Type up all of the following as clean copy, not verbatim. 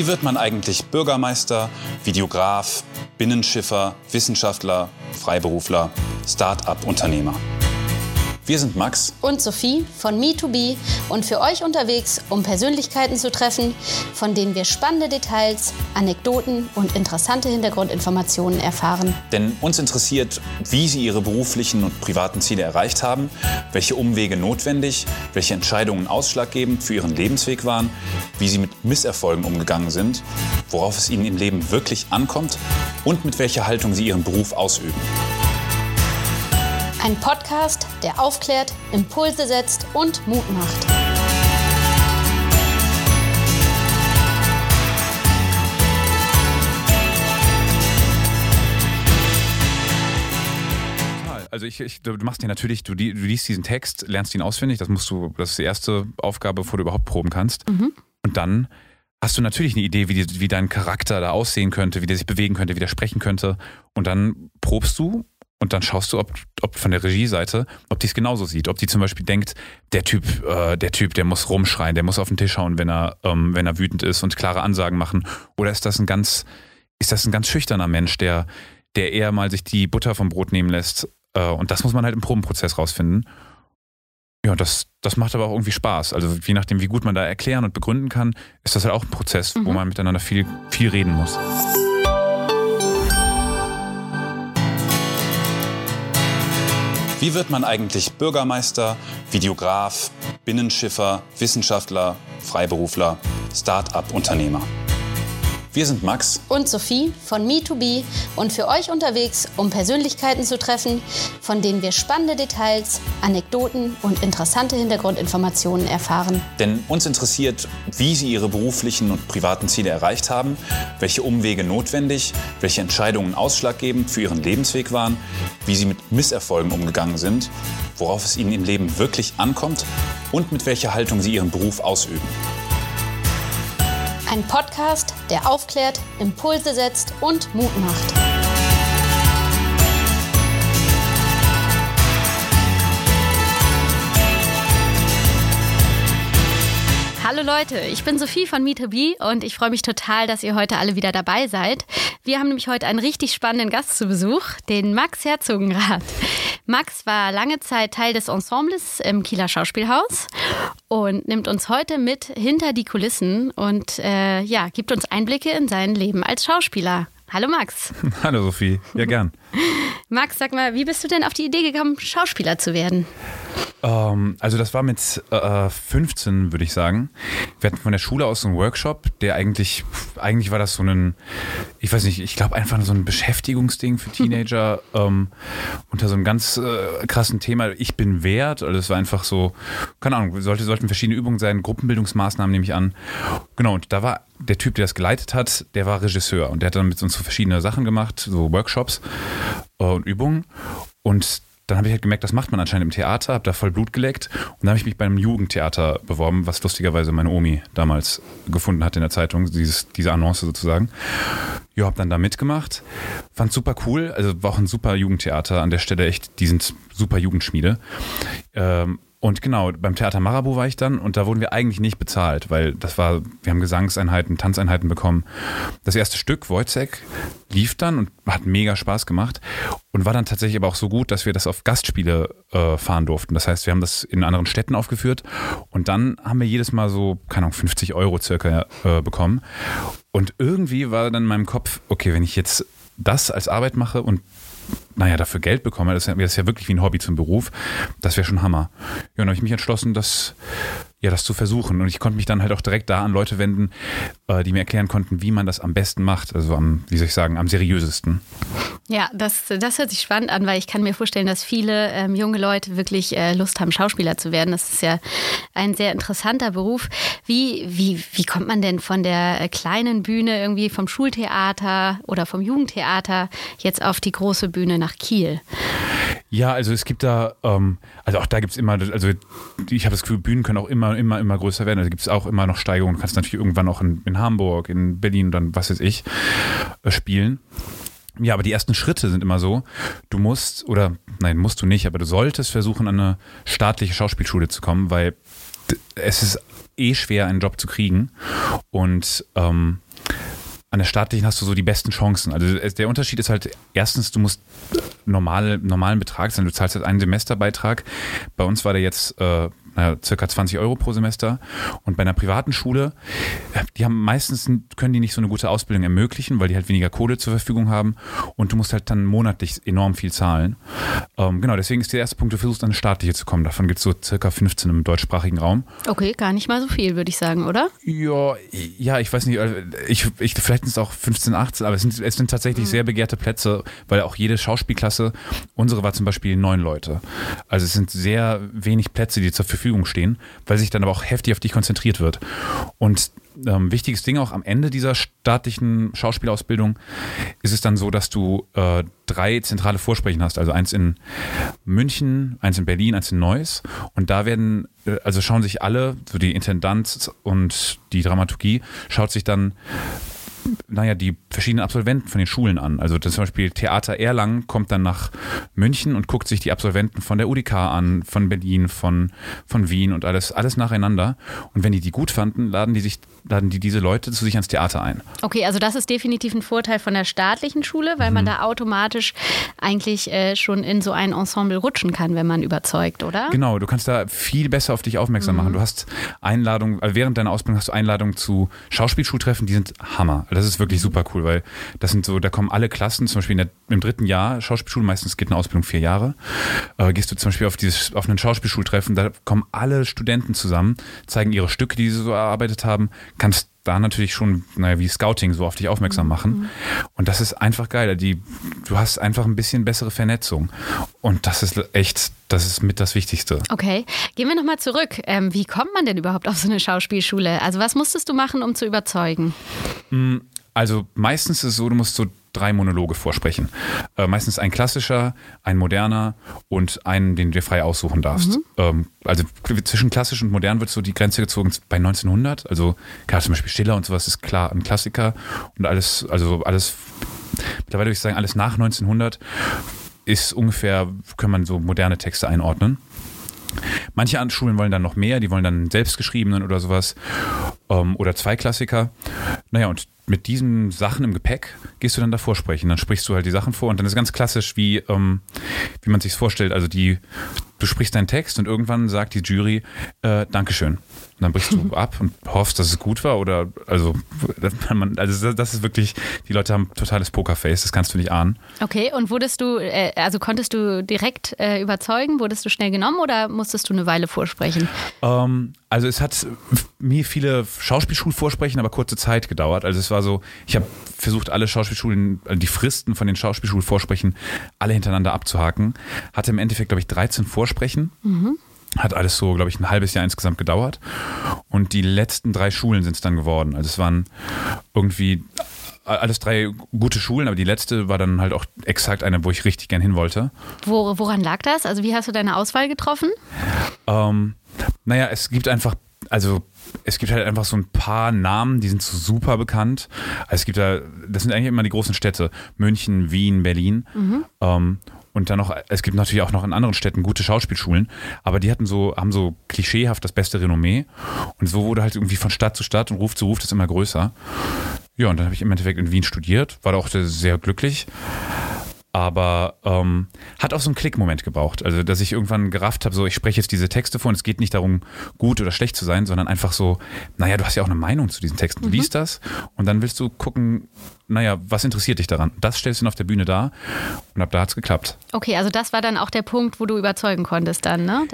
Wie wird man eigentlich Bürgermeister, Videograf, Binnenschiffer, Wissenschaftler, Freiberufler, Start-up-Unternehmer? Wir sind Max und Sophie von ME2BE und für euch unterwegs, um Persönlichkeiten zu treffen, von denen wir spannende Details, Anekdoten und interessante Hintergrundinformationen erfahren. Denn uns interessiert, wie sie ihre beruflichen und privaten Ziele erreicht haben, welche Umwege notwendig, welche Entscheidungen ausschlaggebend für ihren Lebensweg waren, wie sie mit Misserfolgen umgegangen sind, worauf es ihnen im Leben wirklich ankommt und mit welcher Haltung sie ihren Beruf ausüben. Ein Podcast, der aufklärt, Impulse setzt und Mut macht. Also du machst dir natürlich, du liest diesen Text, lernst ihn auswendig, das ist die erste Aufgabe, bevor du überhaupt proben kannst. Mhm. Und dann hast du natürlich eine Idee, wie dein Charakter da aussehen könnte, wie der sich bewegen könnte, wie der sprechen könnte. Und dann probst du. Und dann schaust du, ob von der Regie-Seite, ob die es genauso sieht. Ob die zum Beispiel denkt, der Typ, der muss rumschreien, der muss auf den Tisch hauen, wenn er wütend ist und klare Ansagen machen. Oder ist das ein ganz schüchterner Mensch, der eher mal sich die Butter vom Brot nehmen lässt. Und das muss man halt im Probenprozess rausfinden. Ja, das macht aber auch irgendwie Spaß. Also je nachdem, wie gut man da erklären und begründen kann, ist das halt auch ein Prozess, wo man miteinander viel, viel reden muss. Wie wird man eigentlich Bürgermeister, Videograf, Binnenschiffer, Wissenschaftler, Freiberufler, Start-up-Unternehmer? Wir sind Max und Sophie von ME2BE und für euch unterwegs, um Persönlichkeiten zu treffen, von denen wir spannende Details, Anekdoten und interessante Hintergrundinformationen erfahren. Denn uns interessiert, wie sie ihre beruflichen und privaten Ziele erreicht haben, welche Umwege notwendig, welche Entscheidungen ausschlaggebend für ihren Lebensweg waren, wie sie mit Misserfolgen umgegangen sind, worauf es ihnen im Leben wirklich ankommt und mit welcher Haltung sie ihren Beruf ausüben. Ein Podcast, der aufklärt, Impulse setzt und Mut macht. Hallo Leute, ich bin Sophie von ME2BE und ich freue mich total, dass ihr heute alle wieder dabei seid. Wir haben nämlich heute einen richtig spannenden Gast zu Besuch, den Max Herzogenrath. Max war lange Zeit Teil des Ensembles im Kieler Schauspielhaus und nimmt uns heute mit hinter die Kulissen und gibt uns Einblicke in sein Leben als Schauspieler. Hallo Max. Hallo Sophie, ja gern. Max, sag mal, wie bist du denn auf die Idee gekommen, Schauspieler zu werden? Also das war mit 15, würde ich sagen. Wir hatten von der Schule aus so einen Workshop, der eigentlich war das so ein, ich weiß nicht, ich glaube einfach so ein Beschäftigungsding für Teenager unter so einem ganz krassen Thema, ich bin wert. Also das war einfach so, keine Ahnung, sollten verschiedene Übungen sein, Gruppenbildungsmaßnahmen nehme ich an. Genau, und da war der Typ, der das geleitet hat, der war Regisseur und der hat dann mit uns so verschiedene Sachen gemacht, so Workshops und Übungen und dann habe ich halt gemerkt, das macht man anscheinend im Theater, habe da voll Blut geleckt und dann habe ich mich bei einem Jugendtheater beworben, was lustigerweise meine Omi damals gefunden hat in der Zeitung, diese Annonce sozusagen. Ja, habe dann da mitgemacht, fand super cool, also war auch ein super Jugendtheater an der Stelle, echt, die sind super Jugendschmiede. Und genau, beim Theater Marabu war ich dann und da wurden wir eigentlich nicht bezahlt, weil wir haben Gesangseinheiten, Tanzeinheiten bekommen. Das erste Stück, Woyzeck, lief dann und hat mega Spaß gemacht und war dann tatsächlich aber auch so gut, dass wir das auf Gastspiele fahren durften. Das heißt, wir haben das in anderen Städten aufgeführt und dann haben wir jedes Mal so, keine Ahnung, 50 Euro circa bekommen. Und irgendwie war dann in meinem Kopf, okay, wenn ich jetzt das als Arbeit mache und dafür Geld bekomme, das ist ja wirklich wie ein Hobby zum Beruf, das wäre schon Hammer. Ja, und habe ich mich entschlossen, das zu versuchen. Und ich konnte mich dann halt auch direkt da an Leute wenden, die mir erklären konnten, wie man das am besten macht, also am seriösesten. Ja, das hört sich spannend an, weil ich kann mir vorstellen, dass viele junge Leute wirklich Lust haben, Schauspieler zu werden. Das ist ja ein sehr interessanter Beruf. Wie kommt man denn von der kleinen Bühne irgendwie vom Schultheater oder vom Jugendtheater jetzt auf die große Bühne nach Kiel? Ja, also es gibt da, also auch da gibt es immer, also ich habe das Gefühl, Bühnen können auch immer größer werden. Also gibt es auch immer noch Steigerungen. Du kannst natürlich irgendwann auch in Hamburg, in Berlin, dann was weiß ich, spielen. Ja, aber die ersten Schritte sind immer so, du solltest versuchen, an eine staatliche Schauspielschule zu kommen, weil es ist schwer, einen Job zu kriegen. Und an der staatlichen hast du so die besten Chancen. Also der Unterschied ist halt, erstens, du musst normalen Betrag sein. Du zahlst halt einen Semesterbeitrag. Bei uns war der jetzt circa 20 € pro Semester. Und bei einer privaten Schule, die haben meistens, können die nicht so eine gute Ausbildung ermöglichen, weil die halt weniger Kohle zur Verfügung haben. Und du musst halt dann monatlich enorm viel zahlen. Genau, deswegen ist der erste Punkt, du versuchst an eine staatliche zu kommen. Davon gibt es so circa 15 im deutschsprachigen Raum. Okay, gar nicht mal so viel, würde ich sagen, oder? Ja, ich weiß nicht, vielleicht sind es auch 15, 18, aber es sind tatsächlich sehr begehrte Plätze, weil auch jede Schauspielklasse, unsere war zum Beispiel 9 Leute. Also es sind sehr wenig Plätze, die zur Verfügung stehen, weil sich dann aber auch heftig auf dich konzentriert wird. Und wichtiges Ding auch am Ende dieser staatlichen Schauspielausbildung ist es dann so, dass du 3 zentrale Vorsprechen hast, also eins in München, eins in Berlin, eins in Neuss, und da werden, also schauen sich alle, so die Intendanz und die Dramaturgie, schaut sich dann die verschiedenen Absolventen von den Schulen an. Also zum Beispiel Theater Erlangen kommt dann nach München und guckt sich die Absolventen von der UdK an, von Berlin, von Wien und alles nacheinander. Und wenn die gut fanden, laden die diese Leute zu sich ans Theater ein. Okay, also das ist definitiv ein Vorteil von der staatlichen Schule, weil man da automatisch eigentlich schon in so ein Ensemble rutschen kann, wenn man überzeugt, oder? Genau, du kannst da viel besser auf dich aufmerksam machen. Du hast Einladungen, während deiner Ausbildung hast du Einladungen zu Schauspielschultreffen, die sind Hammer. Das ist wirklich super cool, weil das sind so, da kommen alle Klassen, zum Beispiel im 3. Jahr Schauspielschule, meistens geht eine Ausbildung 4 Jahre, gehst du zum Beispiel auf einen Schauspielschultreffen, da kommen alle Studenten zusammen, zeigen ihre Stücke, die sie so erarbeitet haben, kannst da natürlich schon, wie Scouting, so auf dich aufmerksam machen. Und das ist einfach geil. Du hast einfach ein bisschen bessere Vernetzung. Und das ist mit das Wichtigste. Okay, gehen wir nochmal zurück. Wie kommt man denn überhaupt auf so eine Schauspielschule? Also was musstest du machen, um zu überzeugen? Also meistens ist es so, du musst so 3 Monologe vorsprechen. Meistens ein klassischer, ein moderner und einen, den du dir frei aussuchen darfst. Also zwischen klassisch und modern wird so die Grenze gezogen bei 1900. Also klar, zum Beispiel Schiller und sowas ist klar ein Klassiker. Und alles, mittlerweile würde ich sagen, alles nach 1900 ist ungefähr, kann man so moderne Texte einordnen. Manche Schulen wollen dann noch mehr, die wollen dann selbstgeschriebenen oder sowas oder 2 Klassiker. Und mit diesen Sachen im Gepäck gehst du dann davor sprechen. Dann sprichst du halt die Sachen vor und dann ist ganz klassisch, wie man sich es vorstellt. Also du sprichst deinen Text und irgendwann sagt die Jury, Dankeschön. Und dann brichst du ab und hoffst, dass es gut war das ist wirklich, die Leute haben totales Pokerface, das kannst du nicht ahnen. Okay, und konntest du direkt überzeugen? Wurdest du schnell genommen oder musstest du eine Weile vorsprechen? Also es hat mir viele Schauspielschulvorsprechen, aber kurze Zeit gedauert. Also es war so, ich habe versucht, alle Schauspielschulen, die Fristen von den Schauspielschulvorsprechen alle hintereinander abzuhaken. Hatte im Endeffekt, glaube ich, 13 Vorsprechen. Hat alles so, glaube ich, ein halbes Jahr insgesamt gedauert. Und die letzten 3 Schulen sind es dann geworden. Also es waren irgendwie alles 3 gute Schulen, aber die letzte war dann halt auch exakt eine, wo ich richtig gern hin wollte. Woran lag das? Also wie hast du deine Auswahl getroffen? Es gibt halt einfach so ein paar Namen, die sind so super bekannt. Also das sind eigentlich immer die großen Städte. München, Wien, Berlin. Und dann noch, es gibt natürlich auch noch in anderen Städten gute Schauspielschulen, aber die haben so klischeehaft das beste Renommee. Und so wurde halt irgendwie von Stadt zu Stadt und Ruf zu Ruf das immer größer. Ja, und dann habe ich im Endeffekt in Wien studiert, war da auch sehr glücklich. Aber hat auch so einen Klickmoment gebraucht. Also, dass ich irgendwann gerafft habe, so ich spreche jetzt diese Texte vor und es geht nicht darum, gut oder schlecht zu sein, sondern einfach so, du hast ja auch eine Meinung zu diesen Texten. Du liest das und dann willst du gucken, was interessiert dich daran? Das stellst du auf der Bühne dar und ab da hat es geklappt. Okay, also das war dann auch der Punkt, wo du überzeugen konntest dann, ne?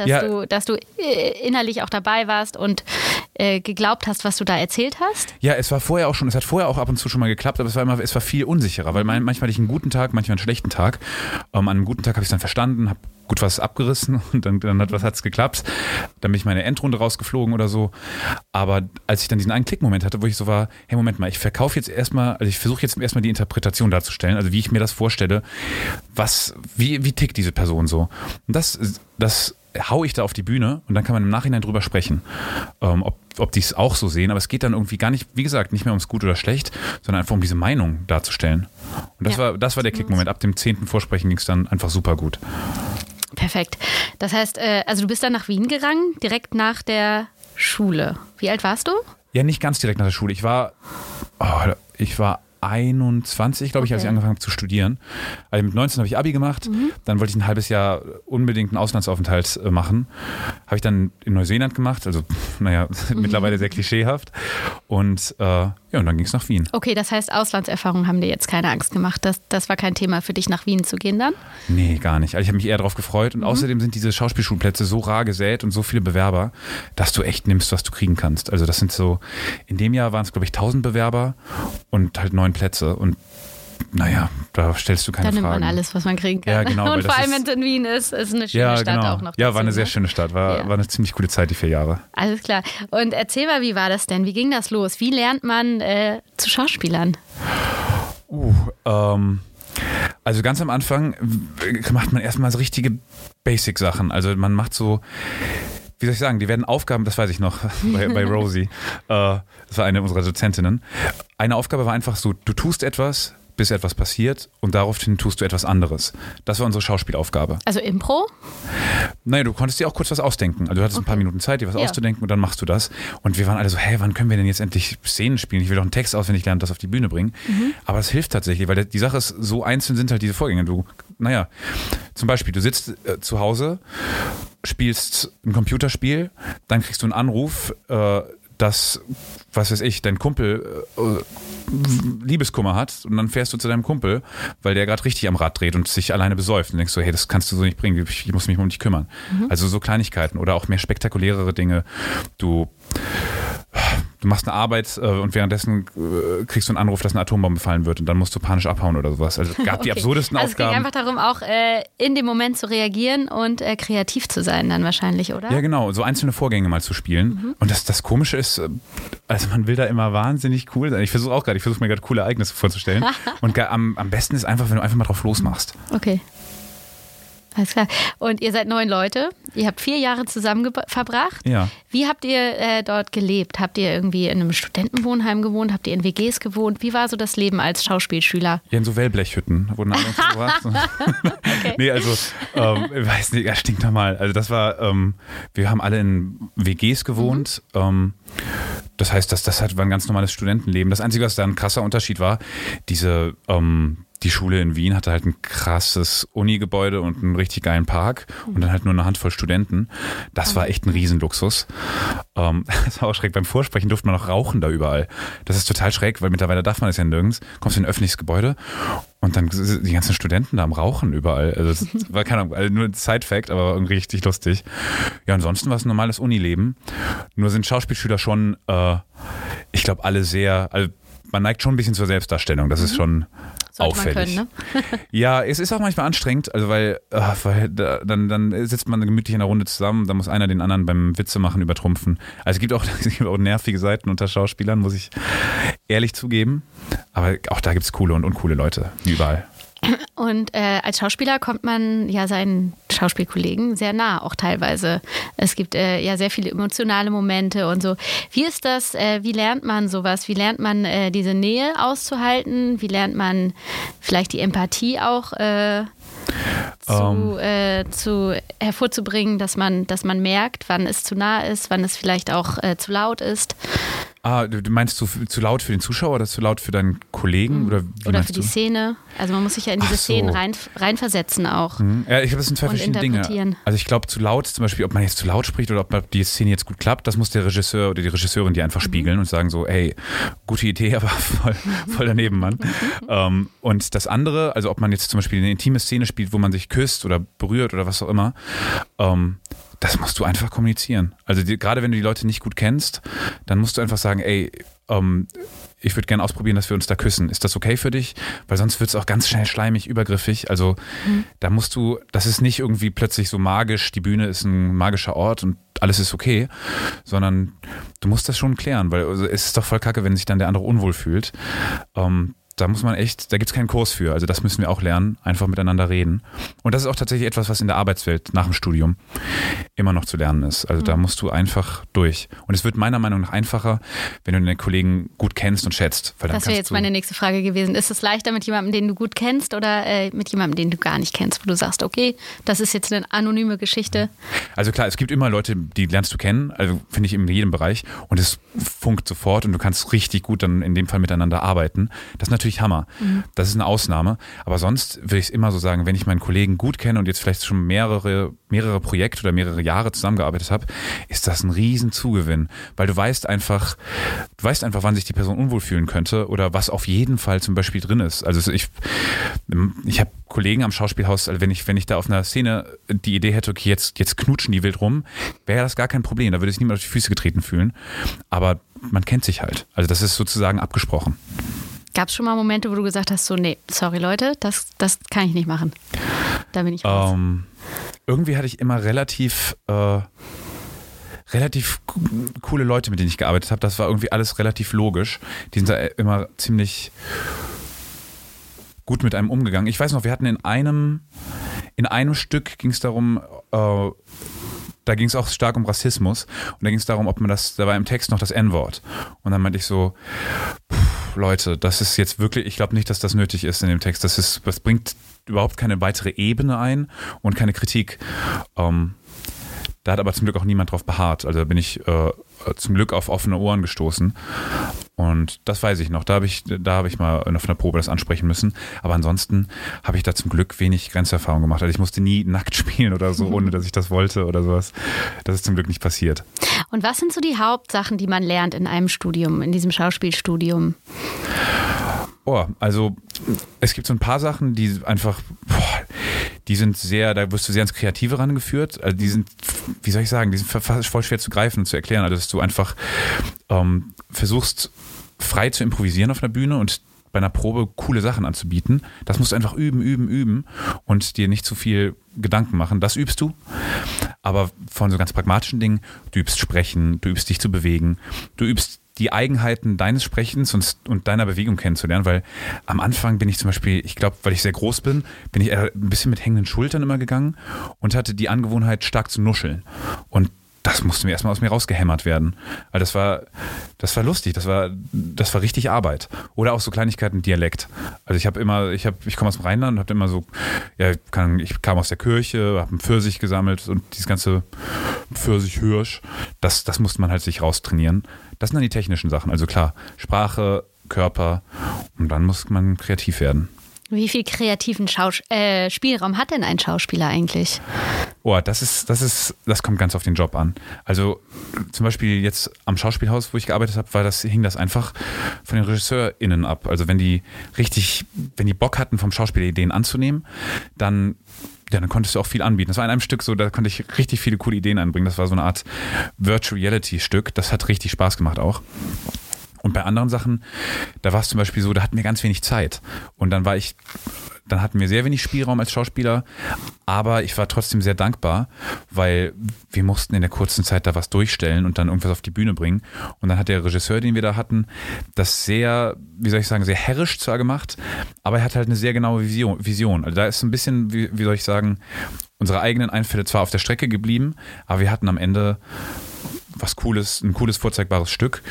Dass du innerlich auch dabei warst und geglaubt hast, was du da erzählt hast? Ja, es hat vorher auch ab und zu schon mal geklappt, aber es war viel unsicherer, weil manchmal hatte ich einen guten Tag, manchmal einen schlechten Tag. An einem guten Tag habe ich es dann verstanden, habe gut was abgerissen und dann hat es geklappt. Dann bin ich meine Endrunde rausgeflogen oder so. Aber als ich dann diesen einen Klickmoment hatte, wo ich so war, hey, Moment mal, ich versuche jetzt erstmal die Interpretation darzustellen, also wie ich mir das vorstelle, wie tickt diese Person so. Und das hau ich da auf die Bühne und dann kann man im Nachhinein drüber sprechen, ob die es auch so sehen. Aber es geht dann irgendwie gar nicht, wie gesagt, nicht mehr ums Gut oder Schlecht, sondern einfach um diese Meinung darzustellen. Und das war der Klickmoment. Ab dem 10. Vorsprechen ging es dann einfach super gut. Perfekt. Das heißt, also du bist dann nach Wien gegangen, direkt nach der Schule. Wie alt warst du? Ja, nicht ganz direkt nach der Schule. Ich war 21, glaube ich, okay, als ich angefangen habe zu studieren. Also mit 19 habe ich Abi gemacht, dann wollte ich ein halbes Jahr unbedingt einen Auslandsaufenthalt machen. Habe ich dann in Neuseeland gemacht, also naja, mittlerweile sehr klischeehaft. Und ja, und dann ging es nach Wien. Okay, das heißt, Auslandserfahrungen haben dir jetzt keine Angst gemacht. Das war kein Thema für dich, nach Wien zu gehen dann? Nee, gar nicht. Also ich habe mich eher darauf gefreut. Und außerdem sind diese Schauspielschulplätze so rar gesät und so viele Bewerber, dass du echt nimmst, was du kriegen kannst. Also das sind so, in dem Jahr waren es, glaube ich, 1000 Bewerber und halt 9 Plätze. Und naja, da stellst du keine Fragen. Da nimmt man alles, was man kriegen kann. Ja, genau, und vor allem, wenn es in Wien ist eine schöne Stadt auch noch. Ja, war eine sehr schöne Stadt. War eine ziemlich coole Zeit, die 4 Jahre. Alles klar. Und erzähl mal, wie war das denn? Wie ging das los? Wie lernt man zu Schauspielern? Also ganz am Anfang macht man erstmal so richtige Basic-Sachen. Also man macht so... Wie soll ich sagen, die werden Aufgaben, das weiß ich noch, bei Rosie, das war eine unserer Dozentinnen. Eine Aufgabe war einfach so, du tust etwas, bis etwas passiert und daraufhin tust du etwas anderes. Das war unsere Schauspielaufgabe. Also Impro? Naja, du konntest dir auch kurz was ausdenken. Also du hattest ein paar Minuten Zeit, dir was auszudenken und dann machst du das. Und wir waren alle so, hey, wann können wir denn jetzt endlich Szenen spielen? Ich will doch einen Text auswendig lernen, das auf die Bühne bringen. Aber das hilft tatsächlich, weil die Sache ist, so einzeln sind halt diese Vorgänge. Du, naja, zum Beispiel, du sitzt zu Hause, spielst ein Computerspiel, dann kriegst du einen Anruf, dass, was weiß ich, dein Kumpel Liebeskummer hat und dann fährst du zu deinem Kumpel, weil der gerade richtig am Rad dreht und sich alleine besäuft und denkst so, hey, das kannst du so nicht bringen, ich muss mich um dich kümmern. Also so Kleinigkeiten oder auch mehr spektakulärere Dinge. Du machst eine Arbeit und währenddessen kriegst du einen Anruf, dass eine Atombombe fallen wird und dann musst du panisch abhauen oder sowas. Also es gab die absurdesten Aufgaben. Es ging einfach darum, auch in dem Moment zu reagieren und kreativ zu sein dann wahrscheinlich, oder? Ja genau, so einzelne Vorgänge mal zu spielen. Und das Komische ist, also man will da immer wahnsinnig cool sein. Ich versuche mir gerade coole Ereignisse vorzustellen und am besten ist einfach, wenn du einfach mal drauf losmachst. Okay. Alles klar. Und ihr seid 9 Leute. Ihr habt 4 Jahre zusammen verbracht. Ja. Wie habt ihr dort gelebt? Habt ihr irgendwie in einem Studentenwohnheim gewohnt? Habt ihr in WGs gewohnt? Wie war so das Leben als Schauspielschüler? Ja, in so Wellblechhütten wurden alle uns gebracht. Nee, also, ich weiß nicht, das stinkt normal. Also das war, wir haben alle in WGs gewohnt. Das heißt, das war ein ganz normales Studentenleben. Das Einzige, was da ein krasser Unterschied war, die Schule in Wien hatte halt ein krasses Uni-Gebäude und einen richtig geilen Park und dann halt nur eine Handvoll Studenten. Das war echt ein Riesenluxus. Das war auch schräg. Beim Vorsprechen durfte man auch rauchen da überall. Das ist total schräg, weil mittlerweile darf man das ja nirgends. Kommst du in ein öffentliches Gebäude und dann die ganzen Studenten da am Rauchen überall. Also das war keine Ahnung, nur ein Side-Fact, aber irgendwie richtig lustig. Ja, ansonsten war es ein normales Unileben. Nur sind Schauspielschüler schon, ich glaube, alle sehr, also man neigt schon ein bisschen zur Selbstdarstellung. Das ist schon... auffällig. Man können, ne? Ja, es ist auch manchmal anstrengend, also weil dann sitzt man gemütlich in einer Runde zusammen, dann muss einer den anderen beim Witze machen übertrumpfen. Also es gibt auch nervige Seiten unter Schauspielern, muss ich ehrlich zugeben. Aber auch da gibt es coole und uncoole Leute, überall. Und als Schauspieler kommt man ja seinen Schauspielkollegen sehr nah, auch teilweise. Es gibt ja sehr viele emotionale Momente und so. Wie ist das, wie lernt man sowas? Wie lernt man diese Nähe auszuhalten? Wie lernt man vielleicht die Empathie auch hervorzubringen, dass man merkt, wann es zu nah ist, wann es vielleicht auch zu laut ist? Ah, du meinst zu laut für den Zuschauer oder zu laut für deinen Kollegen? Oder für die Szene. Also man muss sich ja in diese Szenen reinversetzen auch. Ja, ich glaube, das sind zwei verschiedene Dinge. Also ich glaube, zu laut, zum Beispiel, ob man jetzt zu laut spricht oder ob die Szene jetzt gut klappt, das muss der Regisseur oder die Regisseurin dir einfach spiegeln und sagen so, hey, gute Idee, aber voll daneben, Mann. Und das andere, also ob man jetzt zum Beispiel eine intime Szene spielt, wo man sich küsst oder berührt oder was auch immer, das musst du einfach kommunizieren. Also gerade wenn du die Leute nicht gut kennst, dann musst du einfach sagen, ey, ich würde gerne ausprobieren, dass wir uns da küssen. Ist das okay für dich? Weil sonst wird es auch ganz schnell schleimig, übergriffig. Also da musst du, das ist nicht irgendwie plötzlich so magisch, die Bühne ist ein magischer Ort und alles ist okay, sondern du musst das schon klären, weil es ist doch voll kacke, wenn sich dann der andere unwohl fühlt. Da muss man echt, da gibt es keinen Kurs für. Also das müssen wir auch lernen, einfach miteinander reden. Und das ist auch tatsächlich etwas, was in der Arbeitswelt nach dem Studium immer noch zu lernen ist. Also da musst du einfach durch. Und es wird meiner Meinung nach einfacher, wenn du deine Kollegen gut kennst und schätzt. Weil das wäre jetzt meine nächste Frage gewesen. Ist es leichter mit jemandem, den du gut kennst oder mit jemandem, den du gar nicht kennst, wo du sagst, okay, das ist jetzt eine anonyme Geschichte? Also klar, es gibt immer Leute, die lernst du kennen, also finde ich in jedem Bereich. Und es funkt sofort und du kannst richtig gut dann in dem Fall miteinander arbeiten. Das ist natürlich natürlich Hammer. Mhm. Das ist eine Ausnahme. Aber sonst würde ich es immer so sagen, wenn ich meinen Kollegen gut kenne und jetzt vielleicht schon mehrere Projekte oder mehrere Jahre zusammengearbeitet habe, ist das ein riesen Zugewinn. Weil du weißt einfach, wann sich die Person unwohl fühlen könnte oder was auf jeden Fall zum Beispiel drin ist. Also ich habe Kollegen am Schauspielhaus, also wenn ich da auf einer Szene die Idee hätte, okay, jetzt knutschen die wild rum, wäre das gar kein Problem. Da würde sich niemand auf die Füße getreten fühlen. Aber man kennt sich halt. Also das ist sozusagen abgesprochen. Gab es schon mal Momente, wo du gesagt hast, so, nee, sorry Leute, das kann ich nicht machen. Da bin ich raus. Irgendwie hatte ich immer relativ coole Leute, mit denen ich gearbeitet habe. Das war irgendwie alles relativ logisch. Die sind da immer ziemlich gut mit einem umgegangen. Ich weiß noch, wir hatten in einem Stück ging es darum, da ging es auch stark um Rassismus und da ging es darum, ob man das, da war im Text noch das N-Wort und dann meinte ich so, Leute, das ist jetzt wirklich, ich glaube nicht, dass das nötig ist in dem Text, das bringt überhaupt keine weitere Ebene ein und keine Kritik. Da hat aber zum Glück auch niemand drauf beharrt, also da bin ich zum Glück auf offene Ohren gestoßen und das weiß ich noch, da habe ich mal auf einer Probe das ansprechen müssen, aber ansonsten habe ich da zum Glück wenig Grenzerfahrung gemacht, also ich musste nie nackt spielen oder so, ohne dass ich das wollte oder sowas, das ist zum Glück nicht passiert. Und was sind so die Hauptsachen, die man lernt in einem Studium, in diesem Schauspielstudium? Also es gibt so ein paar Sachen, die einfach, die sind sehr, da wirst du sehr ins Kreative rangeführt. Also die sind, wie soll ich sagen, die sind voll schwer zu greifen und zu erklären. Also dass du einfach versuchst, frei zu improvisieren auf einer Bühne und bei einer Probe coole Sachen anzubieten. Das musst du einfach üben und dir nicht zu viel Gedanken machen. Das übst du. Aber von so ganz pragmatischen Dingen, du übst sprechen, du übst dich zu bewegen, du übst die Eigenheiten deines Sprechens und deiner Bewegung kennenzulernen, weil am Anfang bin ich zum Beispiel, ich glaube, weil ich sehr groß bin ich ein bisschen mit hängenden Schultern immer gegangen und hatte die Angewohnheit, stark zu nuscheln. Und das musste mir erstmal aus mir rausgehämmert werden. Also das war lustig, das war richtig Arbeit. Oder auch so Kleinigkeiten, Dialekt. Also ich komme aus dem Rheinland und habe immer so, ja, ich kam aus der Kirche, habe einen Pfirsich gesammelt und dieses ganze Pfirsich-Hirsch, das musste man halt sich raustrainieren. Das sind dann die technischen Sachen. Also klar, Sprache, Körper und dann muss man kreativ werden. Wie viel kreativen Spielraum hat denn ein Schauspieler eigentlich? Das kommt ganz auf den Job an. Also zum Beispiel jetzt am Schauspielhaus, wo ich gearbeitet habe, hing das einfach von den RegisseurInnen ab. Also wenn die Bock hatten, vom Schauspieler Ideen anzunehmen, dann konntest du auch viel anbieten. Das war in einem Stück so, da konnte ich richtig viele coole Ideen einbringen. Das war so eine Art Virtual Reality Stück. Das hat richtig Spaß gemacht auch. Und bei anderen Sachen, da war es zum Beispiel so, da hatten wir ganz wenig Zeit. Und dann hatten wir sehr wenig Spielraum als Schauspieler, aber ich war trotzdem sehr dankbar, weil wir mussten in der kurzen Zeit da was durchstellen und dann irgendwas auf die Bühne bringen. Und dann hat der Regisseur, den wir da hatten, das sehr, sehr herrisch zwar gemacht, aber er hat halt eine sehr genaue Vision. Also da ist so ein bisschen, unsere eigenen Einfälle zwar auf der Strecke geblieben, aber wir hatten am Ende was Cooles, ein cooles, vorzeigbares Stück.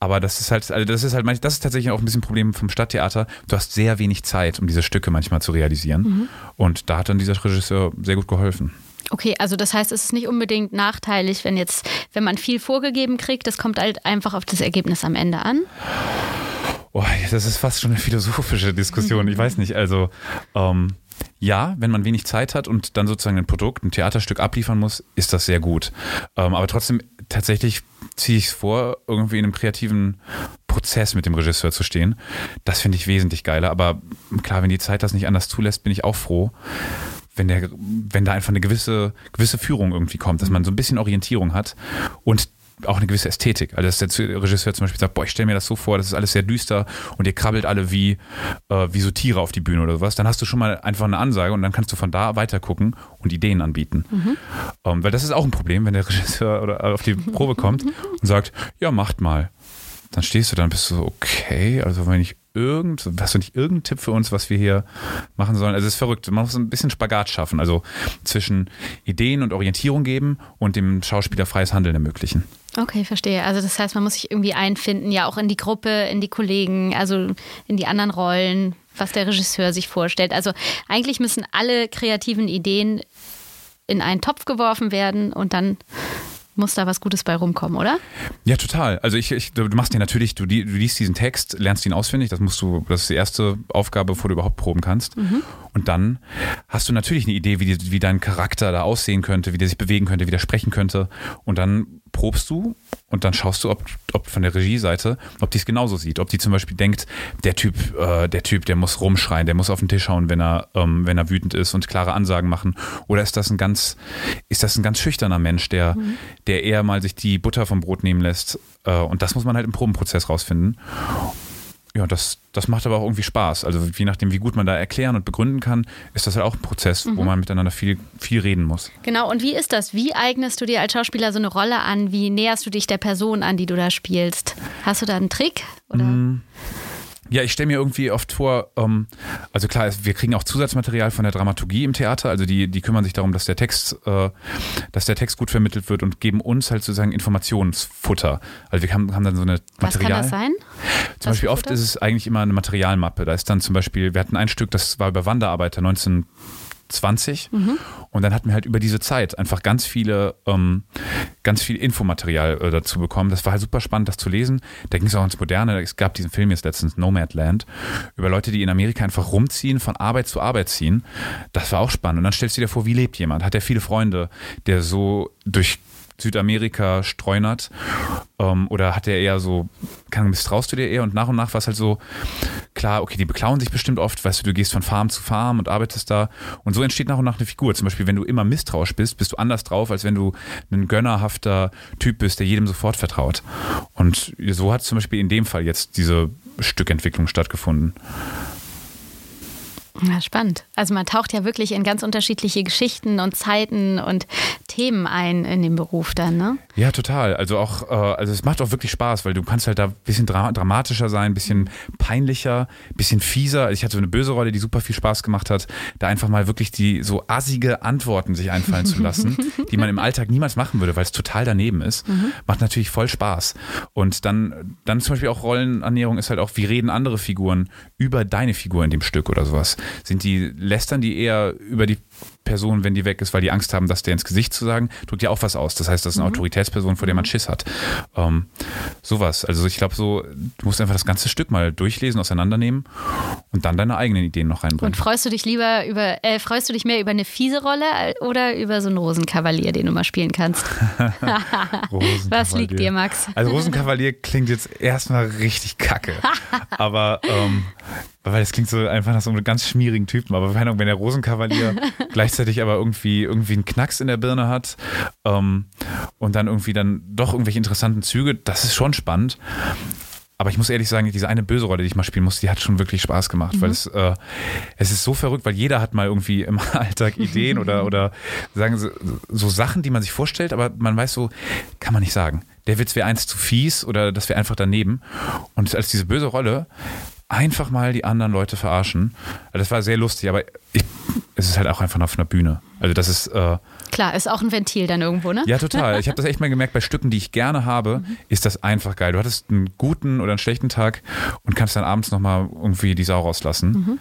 Aber das ist tatsächlich auch ein bisschen ein Problem vom Stadttheater. Du hast sehr wenig Zeit, um diese Stücke manchmal zu realisieren. Mhm. Und da hat dann dieser Regisseur sehr gut geholfen. Okay, also das heißt, es ist nicht unbedingt nachteilig, wenn man viel vorgegeben kriegt. Das kommt halt einfach auf das Ergebnis am Ende an. Das ist fast schon eine philosophische Diskussion. Ich weiß nicht, also ja, wenn man wenig Zeit hat und dann sozusagen ein Produkt, ein Theaterstück abliefern muss, ist das sehr gut. Aber trotzdem, tatsächlich ziehe ich es vor, irgendwie in einem kreativen Prozess mit dem Regisseur zu stehen. Das finde ich wesentlich geiler. Aber klar, wenn die Zeit das nicht anders zulässt, bin ich auch froh, wenn da einfach eine gewisse Führung irgendwie kommt, dass man so ein bisschen Orientierung hat und auch eine gewisse Ästhetik. Also dass der Regisseur zum Beispiel sagt, ich stelle mir das so vor, das ist alles sehr düster und ihr krabbelt alle wie so Tiere auf die Bühne oder sowas, dann hast du schon mal einfach eine Ansage und dann kannst du von da weiter gucken und Ideen anbieten. Mhm. Weil das ist auch ein Problem, wenn der Regisseur oder auf die Probe kommt und sagt, ja, macht mal. Dann stehst du dann, bist du so, okay, also hast du nicht irgendeinen Tipp für uns, was wir hier machen sollen? Also es ist verrückt, man muss ein bisschen Spagat schaffen, also zwischen Ideen und Orientierung geben und dem Schauspieler freies Handeln ermöglichen. Okay, verstehe. Also das heißt, man muss sich irgendwie einfinden, ja auch in die Gruppe, in die Kollegen, also in die anderen Rollen, was der Regisseur sich vorstellt. Also eigentlich müssen alle kreativen Ideen in einen Topf geworfen werden und dann muss da was Gutes bei rumkommen, oder? Ja, total. Also du machst dir natürlich, du liest diesen Text, lernst ihn auswendig, das ist die erste Aufgabe, bevor du überhaupt proben kannst. Mhm. Und dann hast du natürlich eine Idee, wie dein Charakter da aussehen könnte, wie der sich bewegen könnte, wie der sprechen könnte. Und dann probst du und dann schaust du, ob von der Regie-Seite, ob die es genauso sieht. Ob die zum Beispiel denkt, der Typ, der muss rumschreien, der muss auf den Tisch hauen, wenn er wütend ist und klare Ansagen machen. Oder ist das ein ganz schüchterner Mensch, der eher mal sich die Butter vom Brot nehmen lässt. Und das muss man halt im Probenprozess rausfinden. Ja, das macht aber auch irgendwie Spaß. Also je nachdem, wie gut man da erklären und begründen kann, ist das halt auch ein Prozess, wo man miteinander viel, viel reden muss. Genau, und wie ist das? Wie eignest du dir als Schauspieler so eine Rolle an? Wie näherst du dich der Person an, die du da spielst? Hast du da einen Trick? Oder? Ja, ich stelle mir irgendwie oft vor, also klar, wir kriegen auch Zusatzmaterial von der Dramaturgie im Theater, also die kümmern sich darum, dass der Text gut vermittelt wird und geben uns halt sozusagen Informationsfutter. Also wir haben dann so eine Material. Was kann das sein? Zum Beispiel oft ist es eigentlich immer eine Materialmappe. Da ist dann zum Beispiel, wir hatten ein Stück, das war über Wanderarbeiter 1920 und dann hatten wir halt über diese Zeit einfach ganz viel Infomaterial dazu bekommen. Das war halt super spannend, das zu lesen. Da ging es auch ins Moderne. Es gab diesen Film jetzt letztens, Nomadland, über Leute, die in Amerika einfach rumziehen, von Arbeit zu Arbeit ziehen. Das war auch spannend. Und dann stellst du dir vor, wie lebt jemand? Hat er viele Freunde, der so durch Südamerika streunert? Oder hat er eher so, misstraust du dir eher? Und nach war es halt so, klar, okay, die beklauen sich bestimmt oft, weißt du, du gehst von Farm zu Farm und arbeitest da. Und so entsteht nach und nach eine Figur. Zum Beispiel, wenn du immer misstrauisch bist, bist du anders drauf, als wenn du ein gönnerhafter Typ bist, der jedem sofort vertraut. Und so hat zum Beispiel in dem Fall jetzt diese Stückentwicklung stattgefunden. Ja, spannend. Also man taucht ja wirklich in ganz unterschiedliche Geschichten und Zeiten und Themen ein in dem Beruf dann, ne? Ja, total. Also auch, es macht auch wirklich Spaß, weil du kannst halt da ein bisschen dramatischer sein, ein bisschen peinlicher, ein bisschen fieser. Ich hatte so eine böse Rolle, die super viel Spaß gemacht hat, da einfach mal wirklich die so assige Antworten sich einfallen zu lassen, die man im Alltag niemals machen würde, weil es total daneben ist. Mhm. Macht natürlich voll Spaß. Und dann zum Beispiel auch Rollenannäherung ist halt auch, wie reden andere Figuren über deine Figur in dem Stück oder sowas. Lästern die eher über die Person, wenn die weg ist, weil die Angst haben, das der ins Gesicht zu sagen, drückt ja auch was aus. Das heißt, das ist eine Autoritätsperson, vor der man Schiss hat. Sowas. Also ich glaube so, du musst einfach das ganze Stück mal durchlesen, auseinandernehmen und dann deine eigenen Ideen noch reinbringen. Und freust du dich mehr über eine fiese Rolle oder über so einen Rosenkavalier, den du mal spielen kannst? Was liegt dir, Max? Also Rosenkavalier klingt jetzt erstmal richtig kacke. Aber weil das klingt so einfach nach so einem ganz schmierigen Typen. Aber keine Ahnung, wenn der Rosenkavalier gleichzeitig aber irgendwie einen Knacks in der Birne hat und dann irgendwie dann doch irgendwelche interessanten Züge, das ist schon spannend. Aber ich muss ehrlich sagen, diese eine böse Rolle, die ich mal spielen muss, die hat schon wirklich Spaß gemacht, weil es ist so verrückt, weil jeder hat mal irgendwie im Alltag Ideen oder sagen so Sachen, die man sich vorstellt, aber man weiß so, kann man nicht sagen. Der Witz wäre eins zu fies oder das wäre einfach daneben. Und als diese böse Rolle einfach mal die anderen Leute verarschen. Also das war sehr lustig, aber es ist halt auch einfach auf einer Bühne. Also das ist... Klar, ist auch ein Ventil dann irgendwo, ne? Ja, total. Ich habe das echt mal gemerkt, bei Stücken, die ich gerne habe, ist das einfach geil. Du hattest einen guten oder einen schlechten Tag und kannst dann abends nochmal irgendwie die Sau rauslassen. Mhm.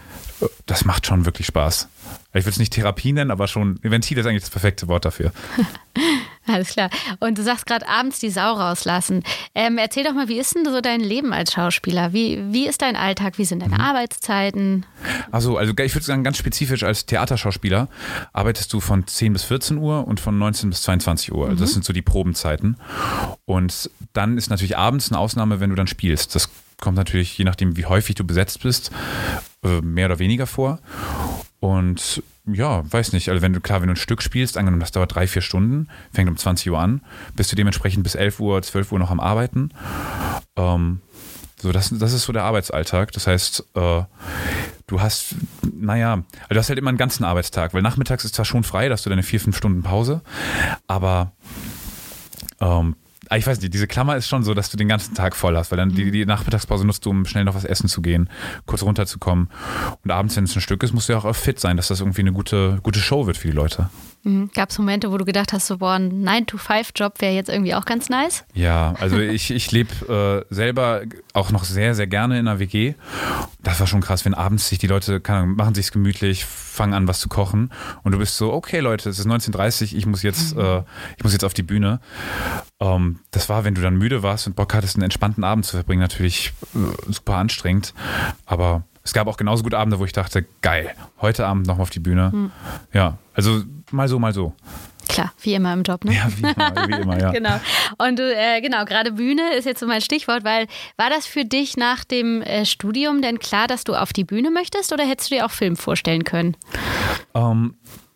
Das macht schon wirklich Spaß. Ich würde es nicht Therapie nennen, aber schon... Ventil ist eigentlich das perfekte Wort dafür. Alles klar. Und du sagst gerade abends die Sau rauslassen. Erzähl doch mal, wie ist denn so dein Leben als Schauspieler? Wie ist dein Alltag? Wie sind deine Arbeitszeiten? Also ich würde sagen, ganz spezifisch als Theaterschauspieler arbeitest du von 10 bis 14 Uhr und von 19 bis 22 Uhr. Also das sind so die Probenzeiten. Und dann ist natürlich abends eine Ausnahme, wenn du dann spielst. Das kommt natürlich, je nachdem, wie häufig du besetzt bist, mehr oder weniger vor. Und ja, weiß nicht, also wenn du ein Stück spielst, angenommen, das dauert 3-4 Stunden, fängt um 20 Uhr an, bist du dementsprechend bis 11 Uhr, 12 Uhr noch am Arbeiten. Das ist so der Arbeitsalltag. Das heißt, du hast halt immer einen ganzen Arbeitstag, weil nachmittags ist zwar schon frei, da hast du deine 4-5 Stunden Pause, aber ich weiß nicht, diese Klammer ist schon so, dass du den ganzen Tag voll hast, weil dann die Nachmittagspause nutzt du, um schnell noch was essen zu gehen, kurz runterzukommen. Und abends, wenn es ein Stück ist, musst du ja auch fit sein, dass das irgendwie eine gute Show wird für die Leute. Gab es Momente, wo du gedacht hast, so boah, ein 9-to-5-Job wäre jetzt irgendwie auch ganz nice? Ja, also ich lebe selber auch noch sehr, sehr gerne in einer WG. Das war schon krass, wenn abends sich die Leute, machen sich's gemütlich, fangen an was zu kochen und du bist so, okay Leute, es ist 19:30, ich muss jetzt auf die Bühne. Das war, wenn du dann müde warst und Bock hattest, einen entspannten Abend zu verbringen, natürlich super anstrengend, aber es gab auch genauso gute Abende, wo ich dachte, geil, heute Abend nochmal auf die Bühne. Ja, also mal so, mal so. Klar, wie immer im Job, ne? Ja, wie immer, ja. Genau. Und du, gerade Bühne ist jetzt so mein Stichwort, weil war das für dich nach dem Studium denn klar, dass du auf die Bühne möchtest oder hättest du dir auch Film vorstellen können?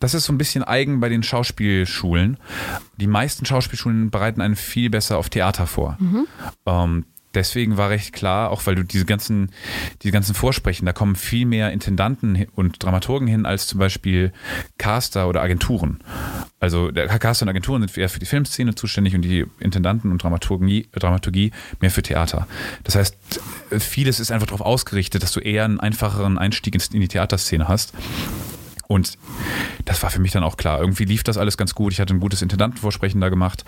Das ist so ein bisschen eigen bei den Schauspielschulen. Die meisten Schauspielschulen bereiten einen viel besser auf Theater vor. Deswegen war recht klar, auch weil du diese ganzen Vorsprechen, da kommen viel mehr Intendanten und Dramaturgen hin als zum Beispiel Caster oder Agenturen. Also Caster und Agenturen sind eher für die Filmszene zuständig und die Intendanten und Dramaturgie mehr für Theater. Das heißt, vieles ist einfach darauf ausgerichtet, dass du eher einen einfacheren Einstieg in die Theaterszene hast. Und das war für mich dann auch klar. Irgendwie lief das alles ganz gut. Ich hatte ein gutes Intendantenvorsprechen da gemacht.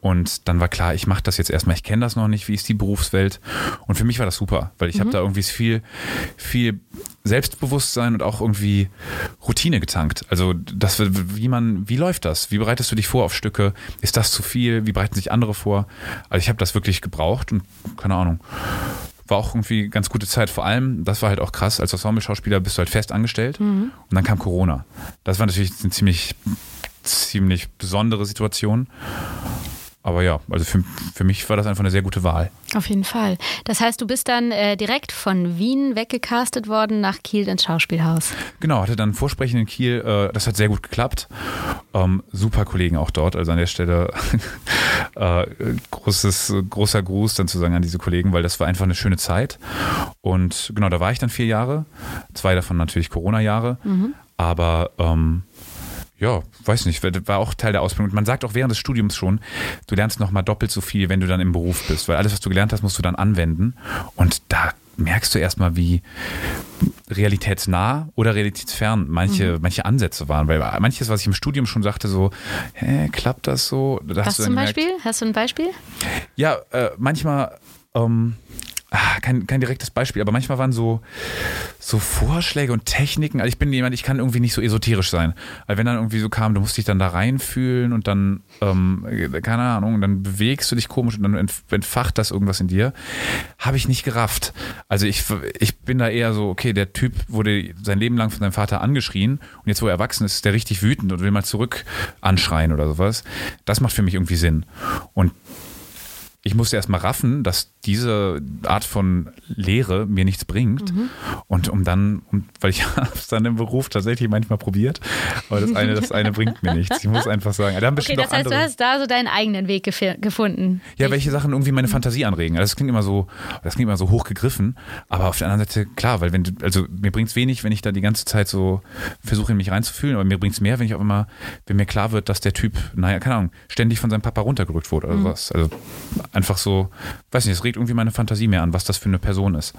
Und dann war klar, ich mache das jetzt erstmal. Ich kenne das noch nicht. Wie ist die Berufswelt? Und für mich war das super, weil ich habe da irgendwie viel, viel Selbstbewusstsein und auch irgendwie Routine getankt. Also das, wie läuft das? Wie bereitest du dich vor auf Stücke? Ist das zu viel? Wie bereiten sich andere vor? Also ich habe das wirklich gebraucht und keine Ahnung. War auch irgendwie ganz gute Zeit. Vor allem, das war halt auch krass, als Ensemble-Schauspieler bist du halt fest angestellt und dann kam Corona. Das war natürlich eine ziemlich besondere Situation. Aber ja, also für mich war das einfach eine sehr gute Wahl. Auf jeden Fall. Das heißt, du bist dann direkt von Wien weggecastet worden nach Kiel ins Schauspielhaus. Genau, hatte dann Vorsprechen in Kiel. Das hat sehr gut geklappt. Super Kollegen auch dort. Also an der Stelle großer Gruß dann zu sagen an diese Kollegen, weil das war einfach eine schöne Zeit. Und genau, da war ich dann 4 Jahre. 2 davon natürlich Corona-Jahre. Aber ja, weiß nicht, war auch Teil der Ausbildung. Und man sagt auch während des Studiums schon, du lernst nochmal doppelt so viel, wenn du dann im Beruf bist, weil alles, was du gelernt hast, musst du dann anwenden. Und da merkst du erstmal, wie realitätsnah oder realitätsfern manche Ansätze waren. Weil manches, was ich im Studium schon sagte, so, klappt das so? Was zum Beispiel? Hast du ein Beispiel? Ja, manchmal, kein direktes Beispiel, aber manchmal waren so Vorschläge und Techniken. Also ich bin jemand, ich kann irgendwie nicht so esoterisch sein. Weil wenn dann irgendwie so kam, du musst dich dann da reinfühlen und dann, keine Ahnung, dann bewegst du dich komisch und dann entfacht das irgendwas in dir. Habe ich nicht gerafft. Also ich bin da eher so, okay, der Typ wurde sein Leben lang von seinem Vater angeschrien und jetzt, wo er erwachsen ist, ist der richtig wütend und will mal zurück anschreien oder sowas. Das macht für mich irgendwie Sinn. Und ich musste erstmal raffen, dass diese Art von Lehre mir nichts bringt. Und weil ich habe es dann im Beruf tatsächlich manchmal probiert, aber das eine bringt mir nichts. Ich muss einfach sagen. Da haben bestimmt okay, das heißt, du hast da so deinen eigenen Weg gefunden. Ja, welche Sachen irgendwie meine Fantasie anregen. Also das klingt immer so hochgegriffen, aber auf der anderen Seite, klar, weil mir bringt es wenig, wenn ich da die ganze Zeit so versuche, in mich reinzufühlen, aber mir bringt es mehr, wenn ich auch immer, wenn mir klar wird, dass der Typ, naja, keine Ahnung, ständig von seinem Papa runtergerückt wurde oder was. Also einfach so, weiß nicht, es regt irgendwie meine Fantasie mehr an, was das für eine Person ist,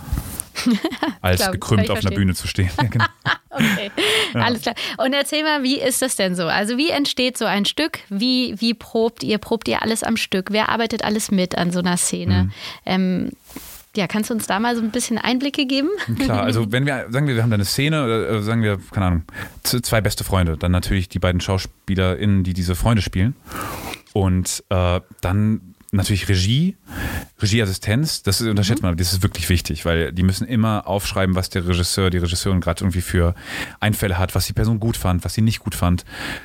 als gekrümmt auf einer Bühne zu stehen. Ja, genau. Okay, ja. Alles klar. Und erzähl mal, wie ist das denn so? Also wie entsteht so ein Stück? Wie probt ihr? Probt ihr alles am Stück? Wer arbeitet alles mit an so einer Szene? Ja, kannst du uns da mal so ein bisschen Einblicke geben? Klar, also wenn wir, sagen wir haben da eine Szene, oder sagen wir, keine Ahnung, 2 beste Freunde, dann natürlich die beiden SchauspielerInnen, die diese Freunde spielen und dann natürlich Regie, Regieassistenz, das unterschätzt man, aber das ist wirklich wichtig, weil die müssen immer aufschreiben, was der Regisseur, die Regisseurin gerade irgendwie für Einfälle hat, was die Person gut fand, was sie nicht gut fand,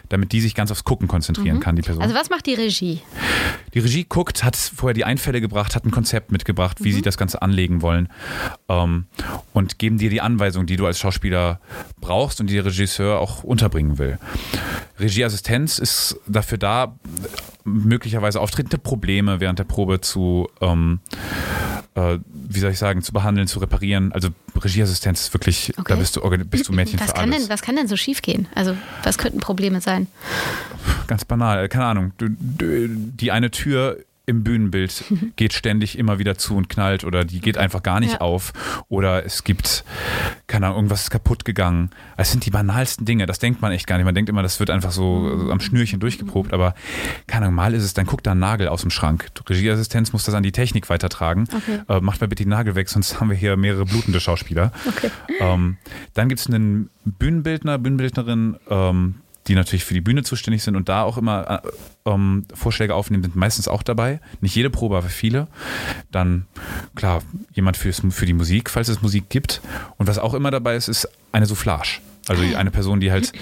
damit die sich ganz aufs Gucken konzentrieren kann, die Person. Also was macht die Regie? Die Regie guckt, hat vorher die Einfälle gebracht, hat ein Konzept mitgebracht, wie sie das Ganze anlegen wollen und geben dir die Anweisung, die du als Schauspieler brauchst und die der Regisseur auch unterbringen will. Regieassistenz ist dafür da, möglicherweise auftretende Probleme während der Probe zu behandeln, zu reparieren. Also Regieassistenz ist wirklich, okay. Da bist du Mädchen für alles. Was kann denn so schief gehen? Also was könnten Probleme sein? Ganz banal, keine Ahnung. Die eine Tür im Bühnenbild geht ständig immer wieder zu und knallt oder die geht einfach gar nicht auf oder es gibt, keine Ahnung, irgendwas ist kaputt gegangen. Das sind die banalsten Dinge, das denkt man echt gar nicht. Man denkt immer, das wird einfach so am Schnürchen durchgeprobt, aber keine Ahnung, mal ist es, dann guckt da ein Nagel aus dem Schrank. Regieassistenz muss das an die Technik weitertragen. Okay. Macht mal bitte den Nagel weg, sonst haben wir hier mehrere blutende Schauspieler. Okay. Dann gibt es einen Bühnenbildner, Bühnenbildnerin, die natürlich für die Bühne zuständig sind und da auch immer Vorschläge aufnehmen, sind meistens auch dabei. Nicht jede Probe, aber viele. Dann, klar, jemand für die Musik, falls es Musik gibt. Und was auch immer dabei ist, ist eine Soufflage. Also eine Person, die halt,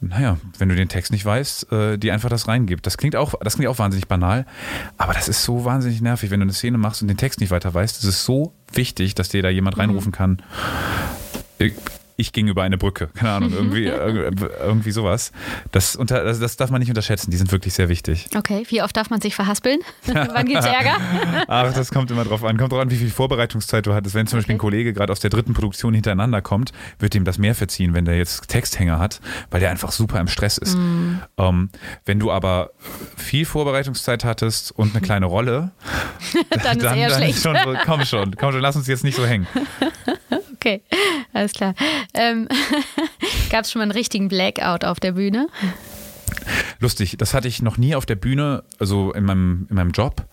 naja, wenn du den Text nicht weißt, die einfach das reingibt. Das klingt auch wahnsinnig banal, aber das ist so wahnsinnig nervig, wenn du eine Szene machst und den Text nicht weiter weißt. Es ist so wichtig, dass dir da jemand reinrufen kann, ich ging über eine Brücke, keine Ahnung, irgendwie sowas. Das darf man nicht unterschätzen, die sind wirklich sehr wichtig. Okay, wie oft darf man sich verhaspeln? Wann gibt's Ärger? Ach, das kommt immer drauf an. Kommt drauf an, wie viel Vorbereitungszeit du hattest. Wenn zum Beispiel ein Kollege gerade aus der dritten Produktion hintereinander kommt, wird dem das mehr verziehen, wenn der jetzt Texthänger hat, weil der einfach super im Stress ist. Mhm. Wenn du aber viel Vorbereitungszeit hattest und eine kleine Rolle, dann ist eher schlecht. Komm schon, lass uns jetzt nicht so hängen. Okay, alles klar. Gab es schon mal einen richtigen Blackout auf der Bühne? Lustig, das hatte ich noch nie auf der Bühne, also in meinem Job.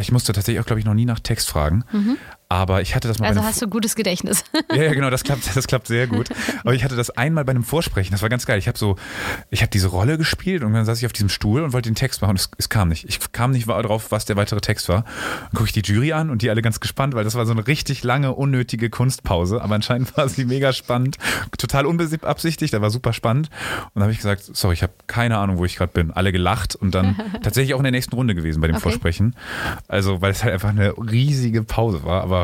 Ich musste tatsächlich auch, glaube ich, noch nie nach Text fragen. Mhm. Aber ich hatte das mal. Also hast du gutes Gedächtnis. Ja, genau, das klappt sehr gut. Aber ich hatte das einmal bei einem Vorsprechen, das war ganz geil. Ich habe diese Rolle gespielt und dann saß ich auf diesem Stuhl und wollte den Text machen und es kam nicht. Ich kam nicht drauf, was der weitere Text war. Dann gucke ich die Jury an und die alle ganz gespannt, weil das war so eine richtig lange, unnötige Kunstpause. Aber anscheinend war sie mega spannend, total unbeabsichtigt, aber super spannend. Und dann habe ich gesagt, sorry, ich habe keine Ahnung, wo ich gerade bin. Alle gelacht und dann tatsächlich auch in der nächsten Runde gewesen bei dem Vorsprechen. Also, weil es halt einfach eine riesige Pause war, aber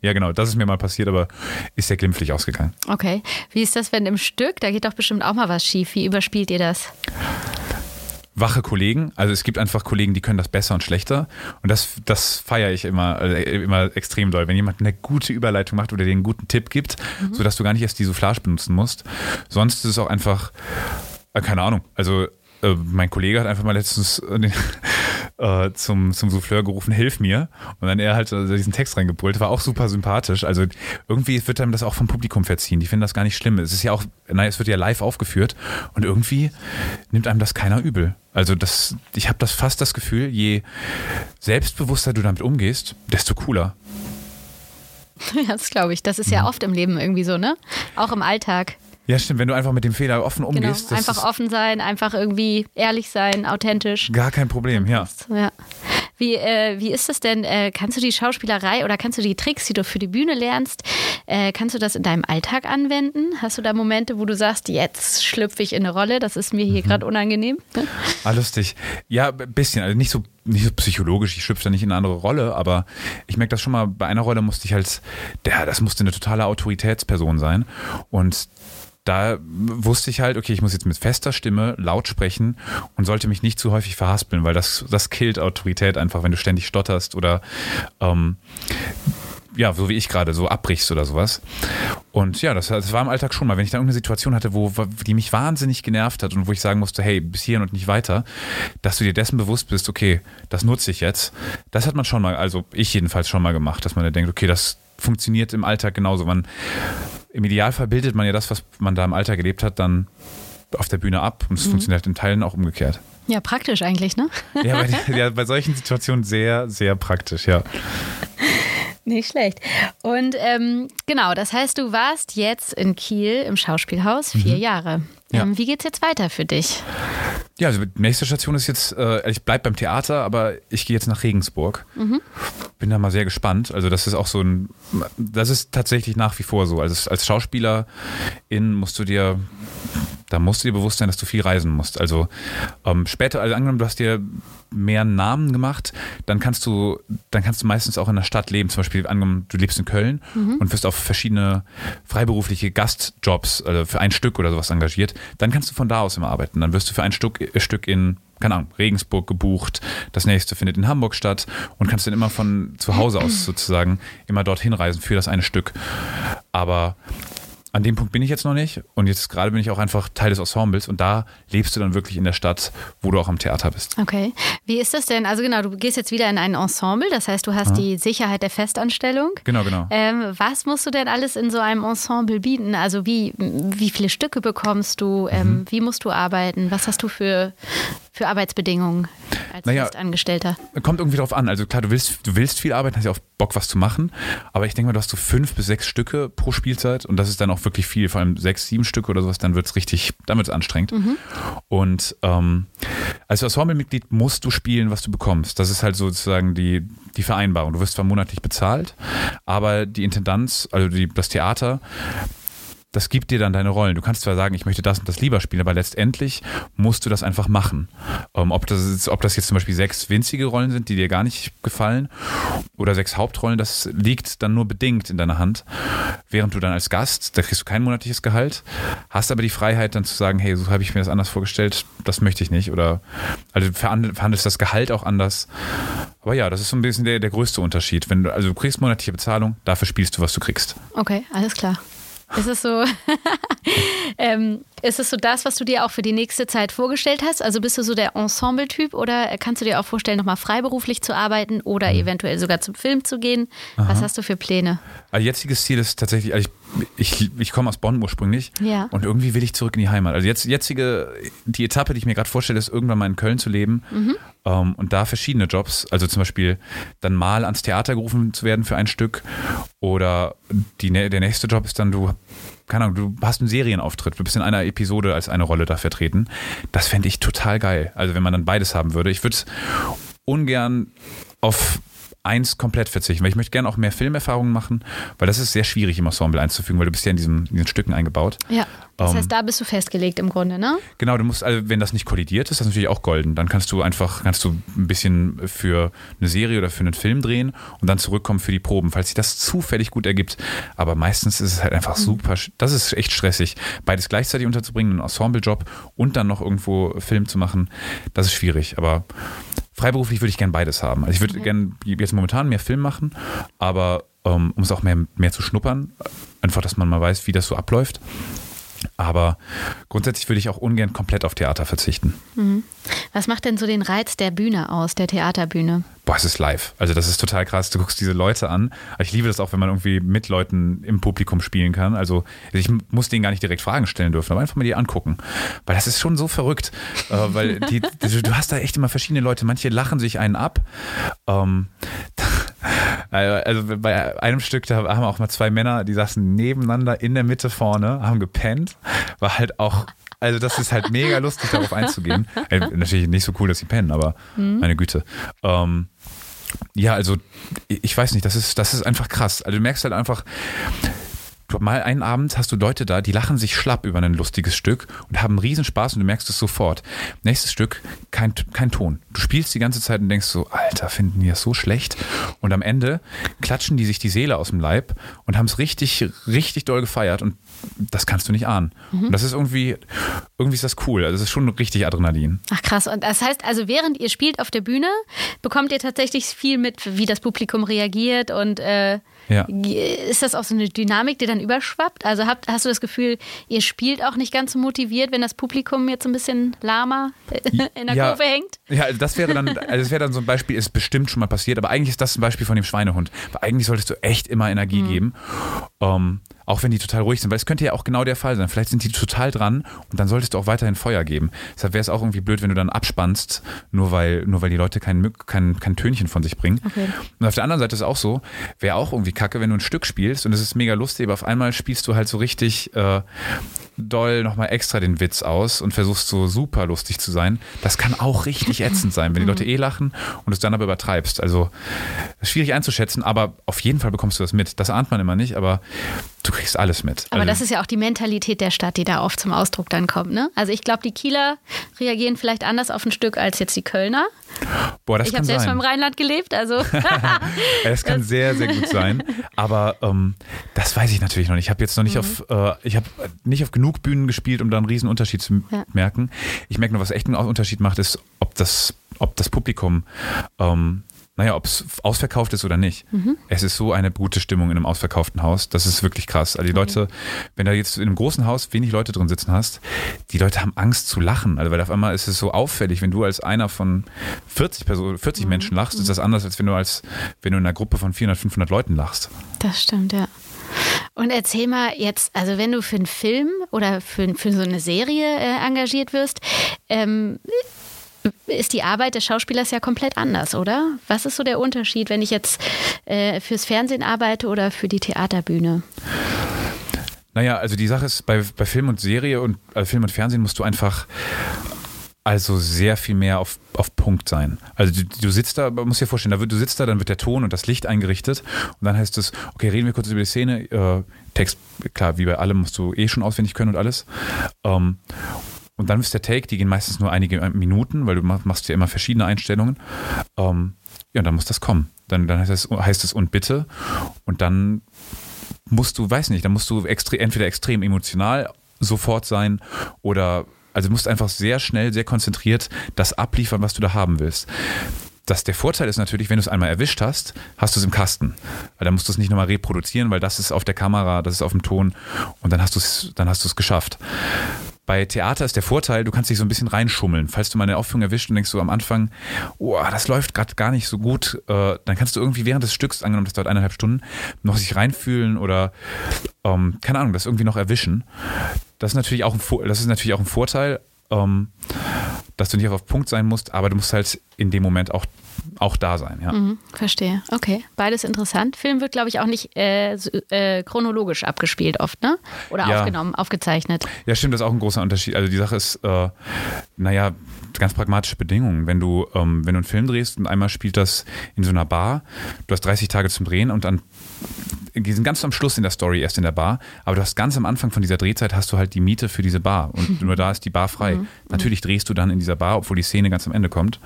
ja, genau, das ist mir mal passiert, aber ist sehr glimpflich ausgegangen. Okay. Wie ist das, wenn im Stück, da geht doch bestimmt auch mal was schief. Wie überspielt ihr das? Wache Kollegen, also es gibt einfach Kollegen, die können das besser und schlechter und das feiere ich immer extrem doll, wenn jemand eine gute Überleitung macht oder dir einen guten Tipp gibt, sodass du gar nicht erst die Soufflage benutzen musst. Sonst ist es auch einfach, keine Ahnung, also mein Kollege hat einfach mal letztens zum Souffleur gerufen, hilf mir. Und dann er halt diesen Text reingepult. War auch super sympathisch. Also irgendwie wird einem das auch vom Publikum verziehen. Die finden das gar nicht schlimm. Es ist ja auch, es wird ja live aufgeführt und irgendwie nimmt einem das keiner übel. Also ich habe fast das Gefühl, je selbstbewusster du damit umgehst, desto cooler. Ja, das glaube ich. Das ist ja oft im Leben irgendwie so, ne? Auch im Alltag. Ja, stimmt, wenn du einfach mit dem Fehler offen umgehst. Genau, einfach offen sein, einfach irgendwie ehrlich sein, authentisch. Gar kein Problem, ja. Wie ist das denn, kannst du die Schauspielerei oder kannst du die Tricks, die du für die Bühne lernst, kannst du das in deinem Alltag anwenden? Hast du da Momente, wo du sagst, jetzt schlüpfe ich in eine Rolle, das ist mir hier gerade unangenehm? Lustig. Ja, ein bisschen, also nicht so psychologisch, ich schlüpfe da nicht in eine andere Rolle, aber ich merke das schon mal, bei einer Rolle musste ich halt, das musste eine totale Autoritätsperson sein und da wusste ich halt, okay, ich muss jetzt mit fester Stimme laut sprechen und sollte mich nicht zu häufig verhaspeln, weil das killt Autorität einfach, wenn du ständig stotterst oder so wie ich gerade, so abbrichst oder sowas. Und ja, das war im Alltag schon mal. Wenn ich da irgendeine Situation hatte, die mich wahnsinnig genervt hat und wo ich sagen musste, hey, bis hierhin und nicht weiter, dass du dir dessen bewusst bist, okay, das nutze ich jetzt. Das hat man schon mal, also ich jedenfalls schon mal gemacht, dass man da denkt, okay, das funktioniert im Alltag genauso. Im Idealfall bildet man ja das, was man da im Alltag gelebt hat, dann auf der Bühne ab. Und es funktioniert in Teilen auch umgekehrt. Ja, praktisch eigentlich, ne? Ja, bei solchen Situationen sehr, sehr praktisch, ja. Nicht schlecht. Und genau, das heißt, du warst jetzt in Kiel im Schauspielhaus 4 Jahre. Ja. Wie geht's jetzt weiter für dich? Ja, also die nächste Station ist jetzt, ich bleibe beim Theater, aber ich gehe jetzt nach Regensburg. Bin da mal sehr gespannt. Also das ist auch so das ist tatsächlich nach wie vor so. Also als Schauspielerin musst du dir bewusst sein, dass du viel reisen musst. Also später, also angenommen, du hast dir mehr Namen gemacht, dann kannst du meistens auch in der Stadt leben. Zum Beispiel angenommen, du lebst in Köln und wirst auf verschiedene freiberufliche Gastjobs, also für ein Stück oder sowas engagiert. Dann kannst du von da aus immer arbeiten. Dann wirst du für ein Stück in, keine Ahnung, Regensburg gebucht, das nächste findet in Hamburg statt und kannst dann immer von zu Hause aus sozusagen immer dorthin reisen für das eine Stück. Aber an dem Punkt bin ich jetzt noch nicht und jetzt gerade bin ich auch einfach Teil des Ensembles und da lebst du dann wirklich in der Stadt, wo du auch am Theater bist. Okay, wie ist das denn? Also genau, du gehst jetzt wieder in ein Ensemble, das heißt, du hast die Sicherheit der Festanstellung. Genau. Was musst du denn alles in so einem Ensemble bieten? Also wie viele Stücke bekommst du? Wie musst du arbeiten? Was hast du für Arbeitsbedingungen als Festangestellter? Kommt irgendwie drauf an. Also klar, du willst viel arbeiten, hast ja auch Bock, was zu machen. Aber ich denke mal, du hast so 5 bis 6 Stücke pro Spielzeit und das ist dann auch wirklich viel. Vor allem 6, 7 Stücke oder sowas, dann wird's anstrengend. Mhm. Und als Ensemblemitglied musst du spielen, was du bekommst. Das ist halt sozusagen die Vereinbarung. Du wirst zwar monatlich bezahlt, aber die Intendanz, also das Theater, das gibt dir dann deine Rollen. Du kannst zwar sagen, ich möchte das und das lieber spielen, aber letztendlich musst du das einfach machen. Ob das jetzt zum Beispiel 6 winzige Rollen sind, die dir gar nicht gefallen, oder 6 Hauptrollen, das liegt dann nur bedingt in deiner Hand. Während du dann als Gast, da kriegst du kein monatliches Gehalt, hast aber die Freiheit dann zu sagen, hey, so habe ich mir das anders vorgestellt, das möchte ich nicht. Oder also verhandelst das Gehalt auch anders. Aber ja, das ist so ein bisschen der größte Unterschied. Du kriegst monatliche Bezahlung, dafür spielst du, was du kriegst. Okay, alles klar. Ist es so das, was du dir auch für die nächste Zeit vorgestellt hast? Also bist du so der Ensemble-Typ oder kannst du dir auch vorstellen, nochmal freiberuflich zu arbeiten oder eventuell sogar zum Film zu gehen? Aha. Was hast du für Pläne? Also jetziges Ziel ist tatsächlich, also ich komme aus Bonn ursprünglich und irgendwie will ich zurück in die Heimat. Also die Etappe, die ich mir gerade vorstelle, ist irgendwann mal in Köln zu leben und da verschiedene Jobs, also zum Beispiel dann mal ans Theater gerufen zu werden für ein Stück oder der nächste Job ist dann, du hast einen Serienauftritt, du bist in einer Episode als eine Rolle da vertreten. Das fände ich total geil. Also wenn man dann beides haben würde. Ich würde ungern auf 1 komplett verzichten, weil ich möchte gerne auch mehr Filmerfahrungen machen, weil das ist sehr schwierig im Ensemble einzufügen, weil du bist ja in diesen Stücken eingebaut. Ja, das heißt, da bist du festgelegt im Grunde, ne? Genau, du musst, also wenn das nicht kollidiert ist, das ist natürlich auch golden, dann kannst du ein bisschen für eine Serie oder für einen Film drehen und dann zurückkommen für die Proben, falls sich das zufällig gut ergibt, aber meistens ist es halt einfach super, das ist echt stressig, beides gleichzeitig unterzubringen, einen Ensemblejob und dann noch irgendwo Film zu machen, das ist schwierig, aber freiberuflich würde ich gerne beides haben. Also ich würde gerne jetzt momentan mehr Film machen, aber um es auch mehr zu schnuppern, einfach, dass man mal weiß, wie das so abläuft. Aber grundsätzlich würde ich auch ungern komplett auf Theater verzichten. Mhm. Was macht denn so den Reiz der Bühne aus, der Theaterbühne? Boah, es ist live. Also das ist total krass. Du guckst diese Leute an. Ich liebe das auch, wenn man irgendwie mit Leuten im Publikum spielen kann. Also ich muss denen gar nicht direkt Fragen stellen dürfen, aber einfach mal die angucken. Weil das ist schon so verrückt. Weil du hast da echt immer verschiedene Leute. Manche lachen sich einen ab. Also bei einem Stück, da haben auch mal 2 Männer, die saßen nebeneinander in der Mitte vorne, haben gepennt, war halt auch, also das ist halt mega lustig, darauf einzugehen. Natürlich nicht so cool, dass sie pennen, aber meine Güte. Ja, also ich weiß nicht, das ist einfach krass. Also du merkst halt einfach, mal einen Abend hast du Leute da, die lachen sich schlapp über ein lustiges Stück und haben riesen Spaß und du merkst es sofort. Nächstes Stück, kein Ton. Du spielst die ganze Zeit und denkst so, Alter, finden die das so schlecht? Und am Ende klatschen die sich die Seele aus dem Leib und haben es richtig, richtig doll gefeiert und das kannst du nicht ahnen. Mhm. Und das ist irgendwie ist das cool. Also es ist schon richtig Adrenalin. Ach krass. Und das heißt also, während ihr spielt auf der Bühne, bekommt ihr tatsächlich viel mit, wie das Publikum reagiert und ist das auch so eine Dynamik, die dann überschwappt? Also hast du das Gefühl, ihr spielt auch nicht ganz so motiviert, wenn das Publikum jetzt ein bisschen lahmer in der Kurve hängt? Ja, das wäre dann so ein Beispiel, ist bestimmt schon mal passiert, aber eigentlich ist das ein Beispiel von dem Schweinehund. Weil eigentlich solltest du echt immer Energie geben, auch wenn die total ruhig sind, weil es könnte ja auch genau der Fall sein. Vielleicht sind die total dran und dann solltest du auch weiterhin Feuer geben. Deshalb wäre es auch irgendwie blöd, wenn du dann abspannst, nur weil die Leute kein Tönchen von sich bringen. Okay. Und auf der anderen Seite ist es auch so, wäre auch irgendwie kacke, wenn du ein Stück spielst und es ist mega lustig, aber auf einmal spielst du halt so richtig doll nochmal extra den Witz aus und versuchst so super lustig zu sein. Das kann auch richtig ätzend sein, wenn die Leute lachen und es dann aber übertreibst. Also schwierig einzuschätzen, aber auf jeden Fall bekommst du das mit. Das ahnt man immer nicht, aber du kriegst alles mit. Aber also, das ist ja auch die Mentalität der Stadt, die da oft zum Ausdruck dann kommt, ne? Also ich glaube, die Kieler reagieren vielleicht anders auf ein Stück als jetzt die Kölner. Boah, das kann sein. Ich habe selbst mal im Rheinland gelebt, also. Das kann sehr, sehr gut sein. Aber das weiß ich natürlich noch nicht. Ich habe jetzt noch nicht auf genug Bühnen gespielt, um da einen riesen Unterschied zu merken. Ich merke nur, was echt einen Unterschied macht, ist, ob das Publikum naja, ob es ausverkauft ist oder nicht. Mhm. Es ist so eine gute Stimmung in einem ausverkauften Haus. Das ist wirklich krass. Also die Leute, wenn da jetzt in einem großen Haus wenig Leute drin sitzen hast, die Leute haben Angst zu lachen. Also weil auf einmal ist es so auffällig, wenn du als einer von 40 Menschen lachst, ist das anders, als wenn du in einer Gruppe von 400, 500 Leuten lachst. Das stimmt, ja. Und erzähl mal jetzt, also wenn du für einen Film oder für so eine Serie engagiert wirst, ist die Arbeit des Schauspielers ja komplett anders, oder? Was ist so der Unterschied, wenn ich jetzt fürs Fernsehen arbeite oder für die Theaterbühne? Naja, also die Sache ist, bei Film und Serie und Film und Fernsehen musst du einfach sehr viel mehr auf Punkt sein. Also du sitzt da, man muss dir vorstellen, du sitzt da, dann wird der Ton und das Licht eingerichtet und dann heißt es, okay, reden wir kurz über die Szene, Text, klar, wie bei allem musst du schon auswendig können und alles. Und dann ist der Take, die gehen meistens nur einige Minuten, weil du machst ja immer verschiedene Einstellungen. Ja, und dann muss das kommen. Dann heißt es und bitte. Und dann musst du, dann musst du entweder extrem emotional sofort sein oder also du musst einfach sehr schnell, sehr konzentriert das abliefern, was du da haben willst. Der Vorteil ist natürlich, wenn du es einmal erwischt hast, hast du es im Kasten. Weil dann musst du es nicht nochmal reproduzieren, weil das ist auf der Kamera, das ist auf dem Ton und dann hast du es geschafft. Bei Theater ist der Vorteil, du kannst dich so ein bisschen reinschummeln. Falls du mal eine Aufführung erwischt und denkst so am Anfang, oh, das läuft gerade gar nicht so gut, dann kannst du irgendwie während des Stücks, angenommen, das dauert 1,5 Stunden, noch sich reinfühlen oder, keine Ahnung, das irgendwie noch erwischen. Das ist natürlich auch ein Vorteil, dass du nicht auf Punkt sein musst, aber du musst halt in dem Moment auch da sein. Ja. Mhm, verstehe. Okay, beides interessant. Film wird, glaube ich, auch nicht chronologisch abgespielt oft, ne? Oder ja. Aufgezeichnet. Ja, stimmt, das ist auch ein großer Unterschied. Also die Sache ist, ganz pragmatische Bedingungen. Wenn du einen Film drehst und einmal spielt das in so einer Bar, du hast 30 Tage zum Drehen und dann die sind ganz am Schluss in der Story erst in der Bar, aber du hast ganz am Anfang von dieser Drehzeit hast du halt die Miete für diese Bar und nur da ist die Bar frei. Mhm. Natürlich drehst du dann in dieser Bar, obwohl die Szene ganz am Ende kommt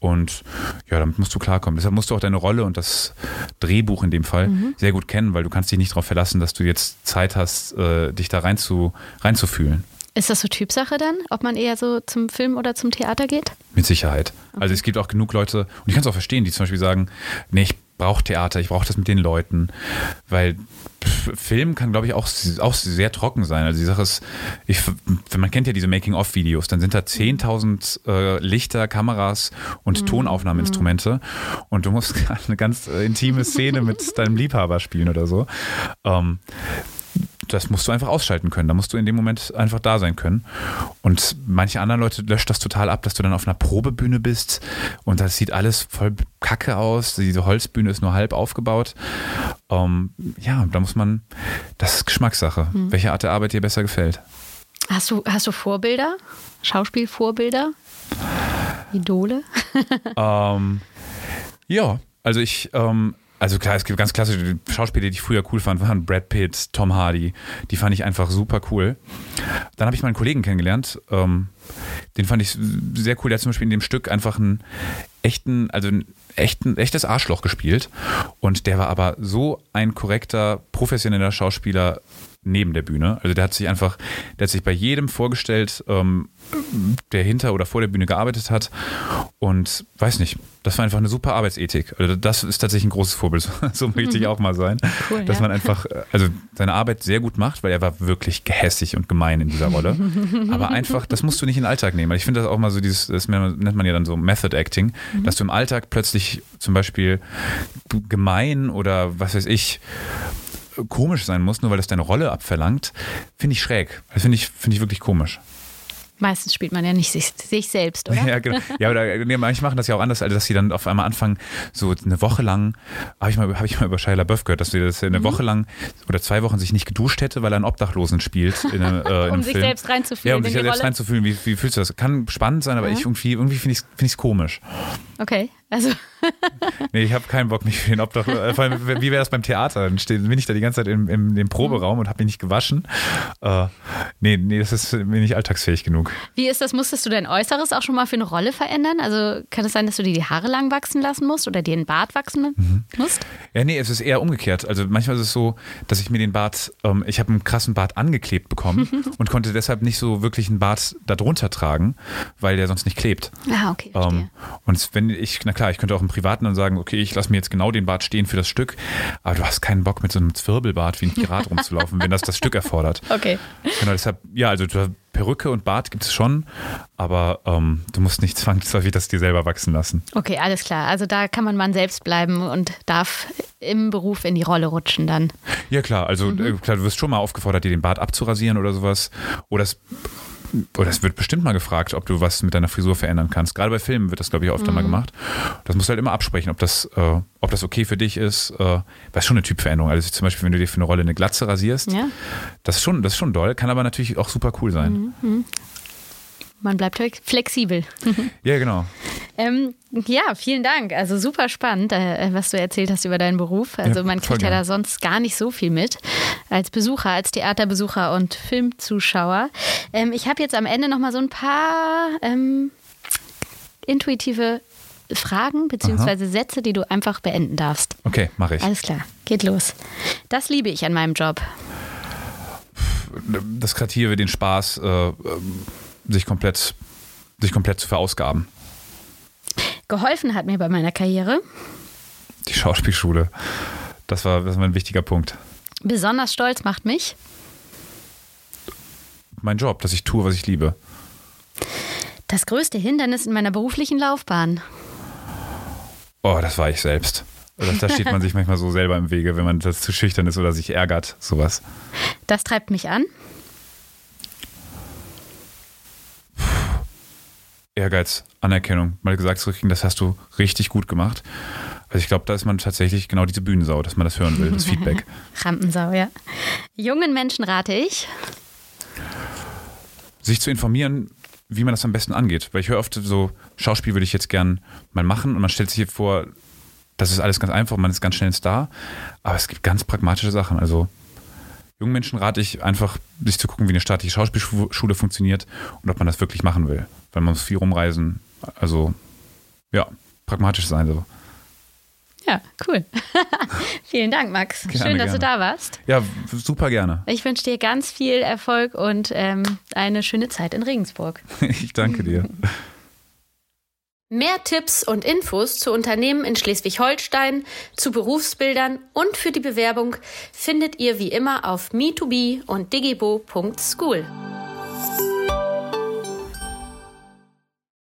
und ja, damit musst du klarkommen. Deshalb musst du auch deine Rolle und das Drehbuch in dem Fall sehr gut kennen, weil du kannst dich nicht darauf verlassen, dass du jetzt Zeit hast, dich da reinzufühlen. Ist das so Typsache dann, ob man eher so zum Film oder zum Theater geht? Mit Sicherheit. Okay. Also es gibt auch genug Leute, und ich kann es auch verstehen, die zum Beispiel sagen, nee, ich brauche Theater, ich brauche das mit den Leuten. Weil Film kann, glaube ich, auch sehr trocken sein. Also die Sache ist, man kennt ja diese Making-of-Videos, dann sind da 10.000 Lichter, Kameras und Tonaufnahmeinstrumente und du musst eine ganz intime Szene mit deinem Liebhaber spielen oder so. Das musst du einfach ausschalten können. Da musst du in dem Moment einfach da sein können. Und manche anderen Leute löscht das total ab, dass du dann auf einer Probebühne bist und das sieht alles voll kacke aus. Diese Holzbühne ist nur halb aufgebaut. Ja, da muss man, das ist Geschmackssache, welche Art der Arbeit dir besser gefällt. Hast du Vorbilder? Schauspielvorbilder? Idole? Ja, also also klar, es gibt ganz klassische Schauspieler, die ich früher cool fand, waren Brad Pitt, Tom Hardy. Die fand ich einfach super cool. Dann habe ich meinen Kollegen kennengelernt. Den fand ich sehr cool. Der hat zum Beispiel in dem Stück einfach ein echtes Arschloch gespielt. Und der war aber so ein korrekter, professioneller Schauspieler neben der Bühne. Also der hat sich bei jedem vorgestellt, der hinter oder vor der Bühne gearbeitet hat. Und weiß nicht, das war einfach eine super Arbeitsethik. Also das ist tatsächlich ein großes Vorbild. So möchte ich auch mal sein. Cool, dass man einfach seine Arbeit sehr gut macht, weil er war wirklich gehässig und gemein in dieser Rolle. Aber einfach, das musst du nicht in den Alltag nehmen. Ich finde das auch mal so das nennt man ja dann so Method Acting, dass du im Alltag plötzlich zum Beispiel gemein oder was weiß ich, komisch sein muss, nur weil das deine Rolle abverlangt, finde ich schräg. Das finde ich wirklich komisch. Meistens spielt man ja nicht sich selbst, oder? Ja, genau. Ja, manche machen das ja auch anders, also dass sie dann auf einmal anfangen, so eine Woche lang, habe ich mal über Shia LaBeouf gehört, dass sie das eine Woche lang oder 2 Wochen sich nicht geduscht hätte, weil er einen Obdachlosen spielt. In einem, um sich Film. Selbst reinzufühlen. Ja, um sich selbst reinzufühlen. Wie fühlst du das? Kann spannend sein, aber ich irgendwie finde ich es komisch. Okay. Also. Nee, ich habe keinen Bock, mich für den Obdach. Vor allem, wie wäre das beim Theater? Dann bin ich da die ganze Zeit im Proberaum und habe mich nicht gewaschen. Nee, das ist mir nicht alltagsfähig genug. Wie ist das? Musstest du dein Äußeres auch schon mal für eine Rolle verändern? Also kann es sein, dass du dir die Haare lang wachsen lassen musst oder dir den Bart wachsen musst? Ja, nee, es ist eher umgekehrt. Also manchmal ist es so, dass ich mir den Bart, ich habe einen krassen Bart angeklebt bekommen und konnte deshalb nicht so wirklich einen Bart darunter tragen, weil der sonst nicht klebt. Ah, okay, verstehe. Und wenn na klar, ich könnte auch im Privaten dann sagen, okay, ich lasse mir jetzt genau den Bart stehen für das Stück, aber du hast keinen Bock, mit so einem Zwirbelbart wie ein Pirat rumzulaufen, wenn das Stück erfordert. Okay. Genau, deshalb, ja, also Perücke und Bart gibt es schon, aber du musst nicht zwangsläufig das dir selber wachsen lassen. Okay, alles klar. Also da kann man selbst bleiben und darf im Beruf in die Rolle rutschen dann. Ja klar, also klar, du wirst schon mal aufgefordert, dir den Bart abzurasieren oder sowas. Oder es wird bestimmt mal gefragt, ob du was mit deiner Frisur verändern kannst. Gerade bei Filmen wird das, glaube ich, öfter mal gemacht. Das musst du halt immer absprechen, ob das okay für dich ist. Das ist schon eine Typveränderung. Also zum Beispiel, wenn du dir für eine Rolle eine Glatze rasierst, ja. Das ist schon doll, kann aber natürlich auch super cool sein. Mhm. Man bleibt flexibel. Ja, genau. Ja, vielen Dank. Also super spannend, was du erzählt hast über deinen Beruf. Also man kriegt ja da sonst gar nicht so viel mit als Besucher, als Theaterbesucher und Filmzuschauer. Ich habe jetzt am Ende nochmal so ein paar intuitive Fragen bzw. Sätze, die du einfach beenden darfst. Okay, mache ich. Alles klar, geht los. Das liebe ich an meinem Job. Das Kreative, den Spaß, sich komplett zu verausgaben. Geholfen hat mir bei meiner Karriere die Schauspielschule. Das war ein wichtiger Punkt. Besonders stolz macht mich mein Job, dass ich tue, was ich liebe. Das größte Hindernis in meiner beruflichen Laufbahn. Oh, das war ich selbst. Da steht man sich manchmal so selber im Wege, wenn man das zu schüchtern ist oder sich ärgert, sowas. Das treibt mich an. Ehrgeiz, Anerkennung, mal gesagt zu kriegen, das hast du richtig gut gemacht. Also ich glaube, da ist man tatsächlich genau diese Bühnensau, dass man das hören will, das Feedback. Rampensau, ja. Jungen Menschen rate ich, sich zu informieren, wie man das am besten angeht. Weil ich höre oft so, Schauspiel würde ich jetzt gern mal machen und man stellt sich hier vor, das ist alles ganz einfach, man ist ganz schnell ein Star, aber es gibt ganz pragmatische Sachen, also... Jungen Menschen rate ich einfach, sich zu gucken, wie eine staatliche Schauspielschule funktioniert und ob man das wirklich machen will. Weil man muss viel rumreisen. Also, ja, pragmatisch sein. So. Ja, cool. Vielen Dank, Max. Schön, dass du da warst. Ja, super gerne. Ich wünsche dir ganz viel Erfolg und eine schöne Zeit in Regensburg. Ich danke dir. Mehr Tipps und Infos zu Unternehmen in Schleswig-Holstein, zu Berufsbildern und für die Bewerbung findet ihr wie immer auf me2be und digibo.school.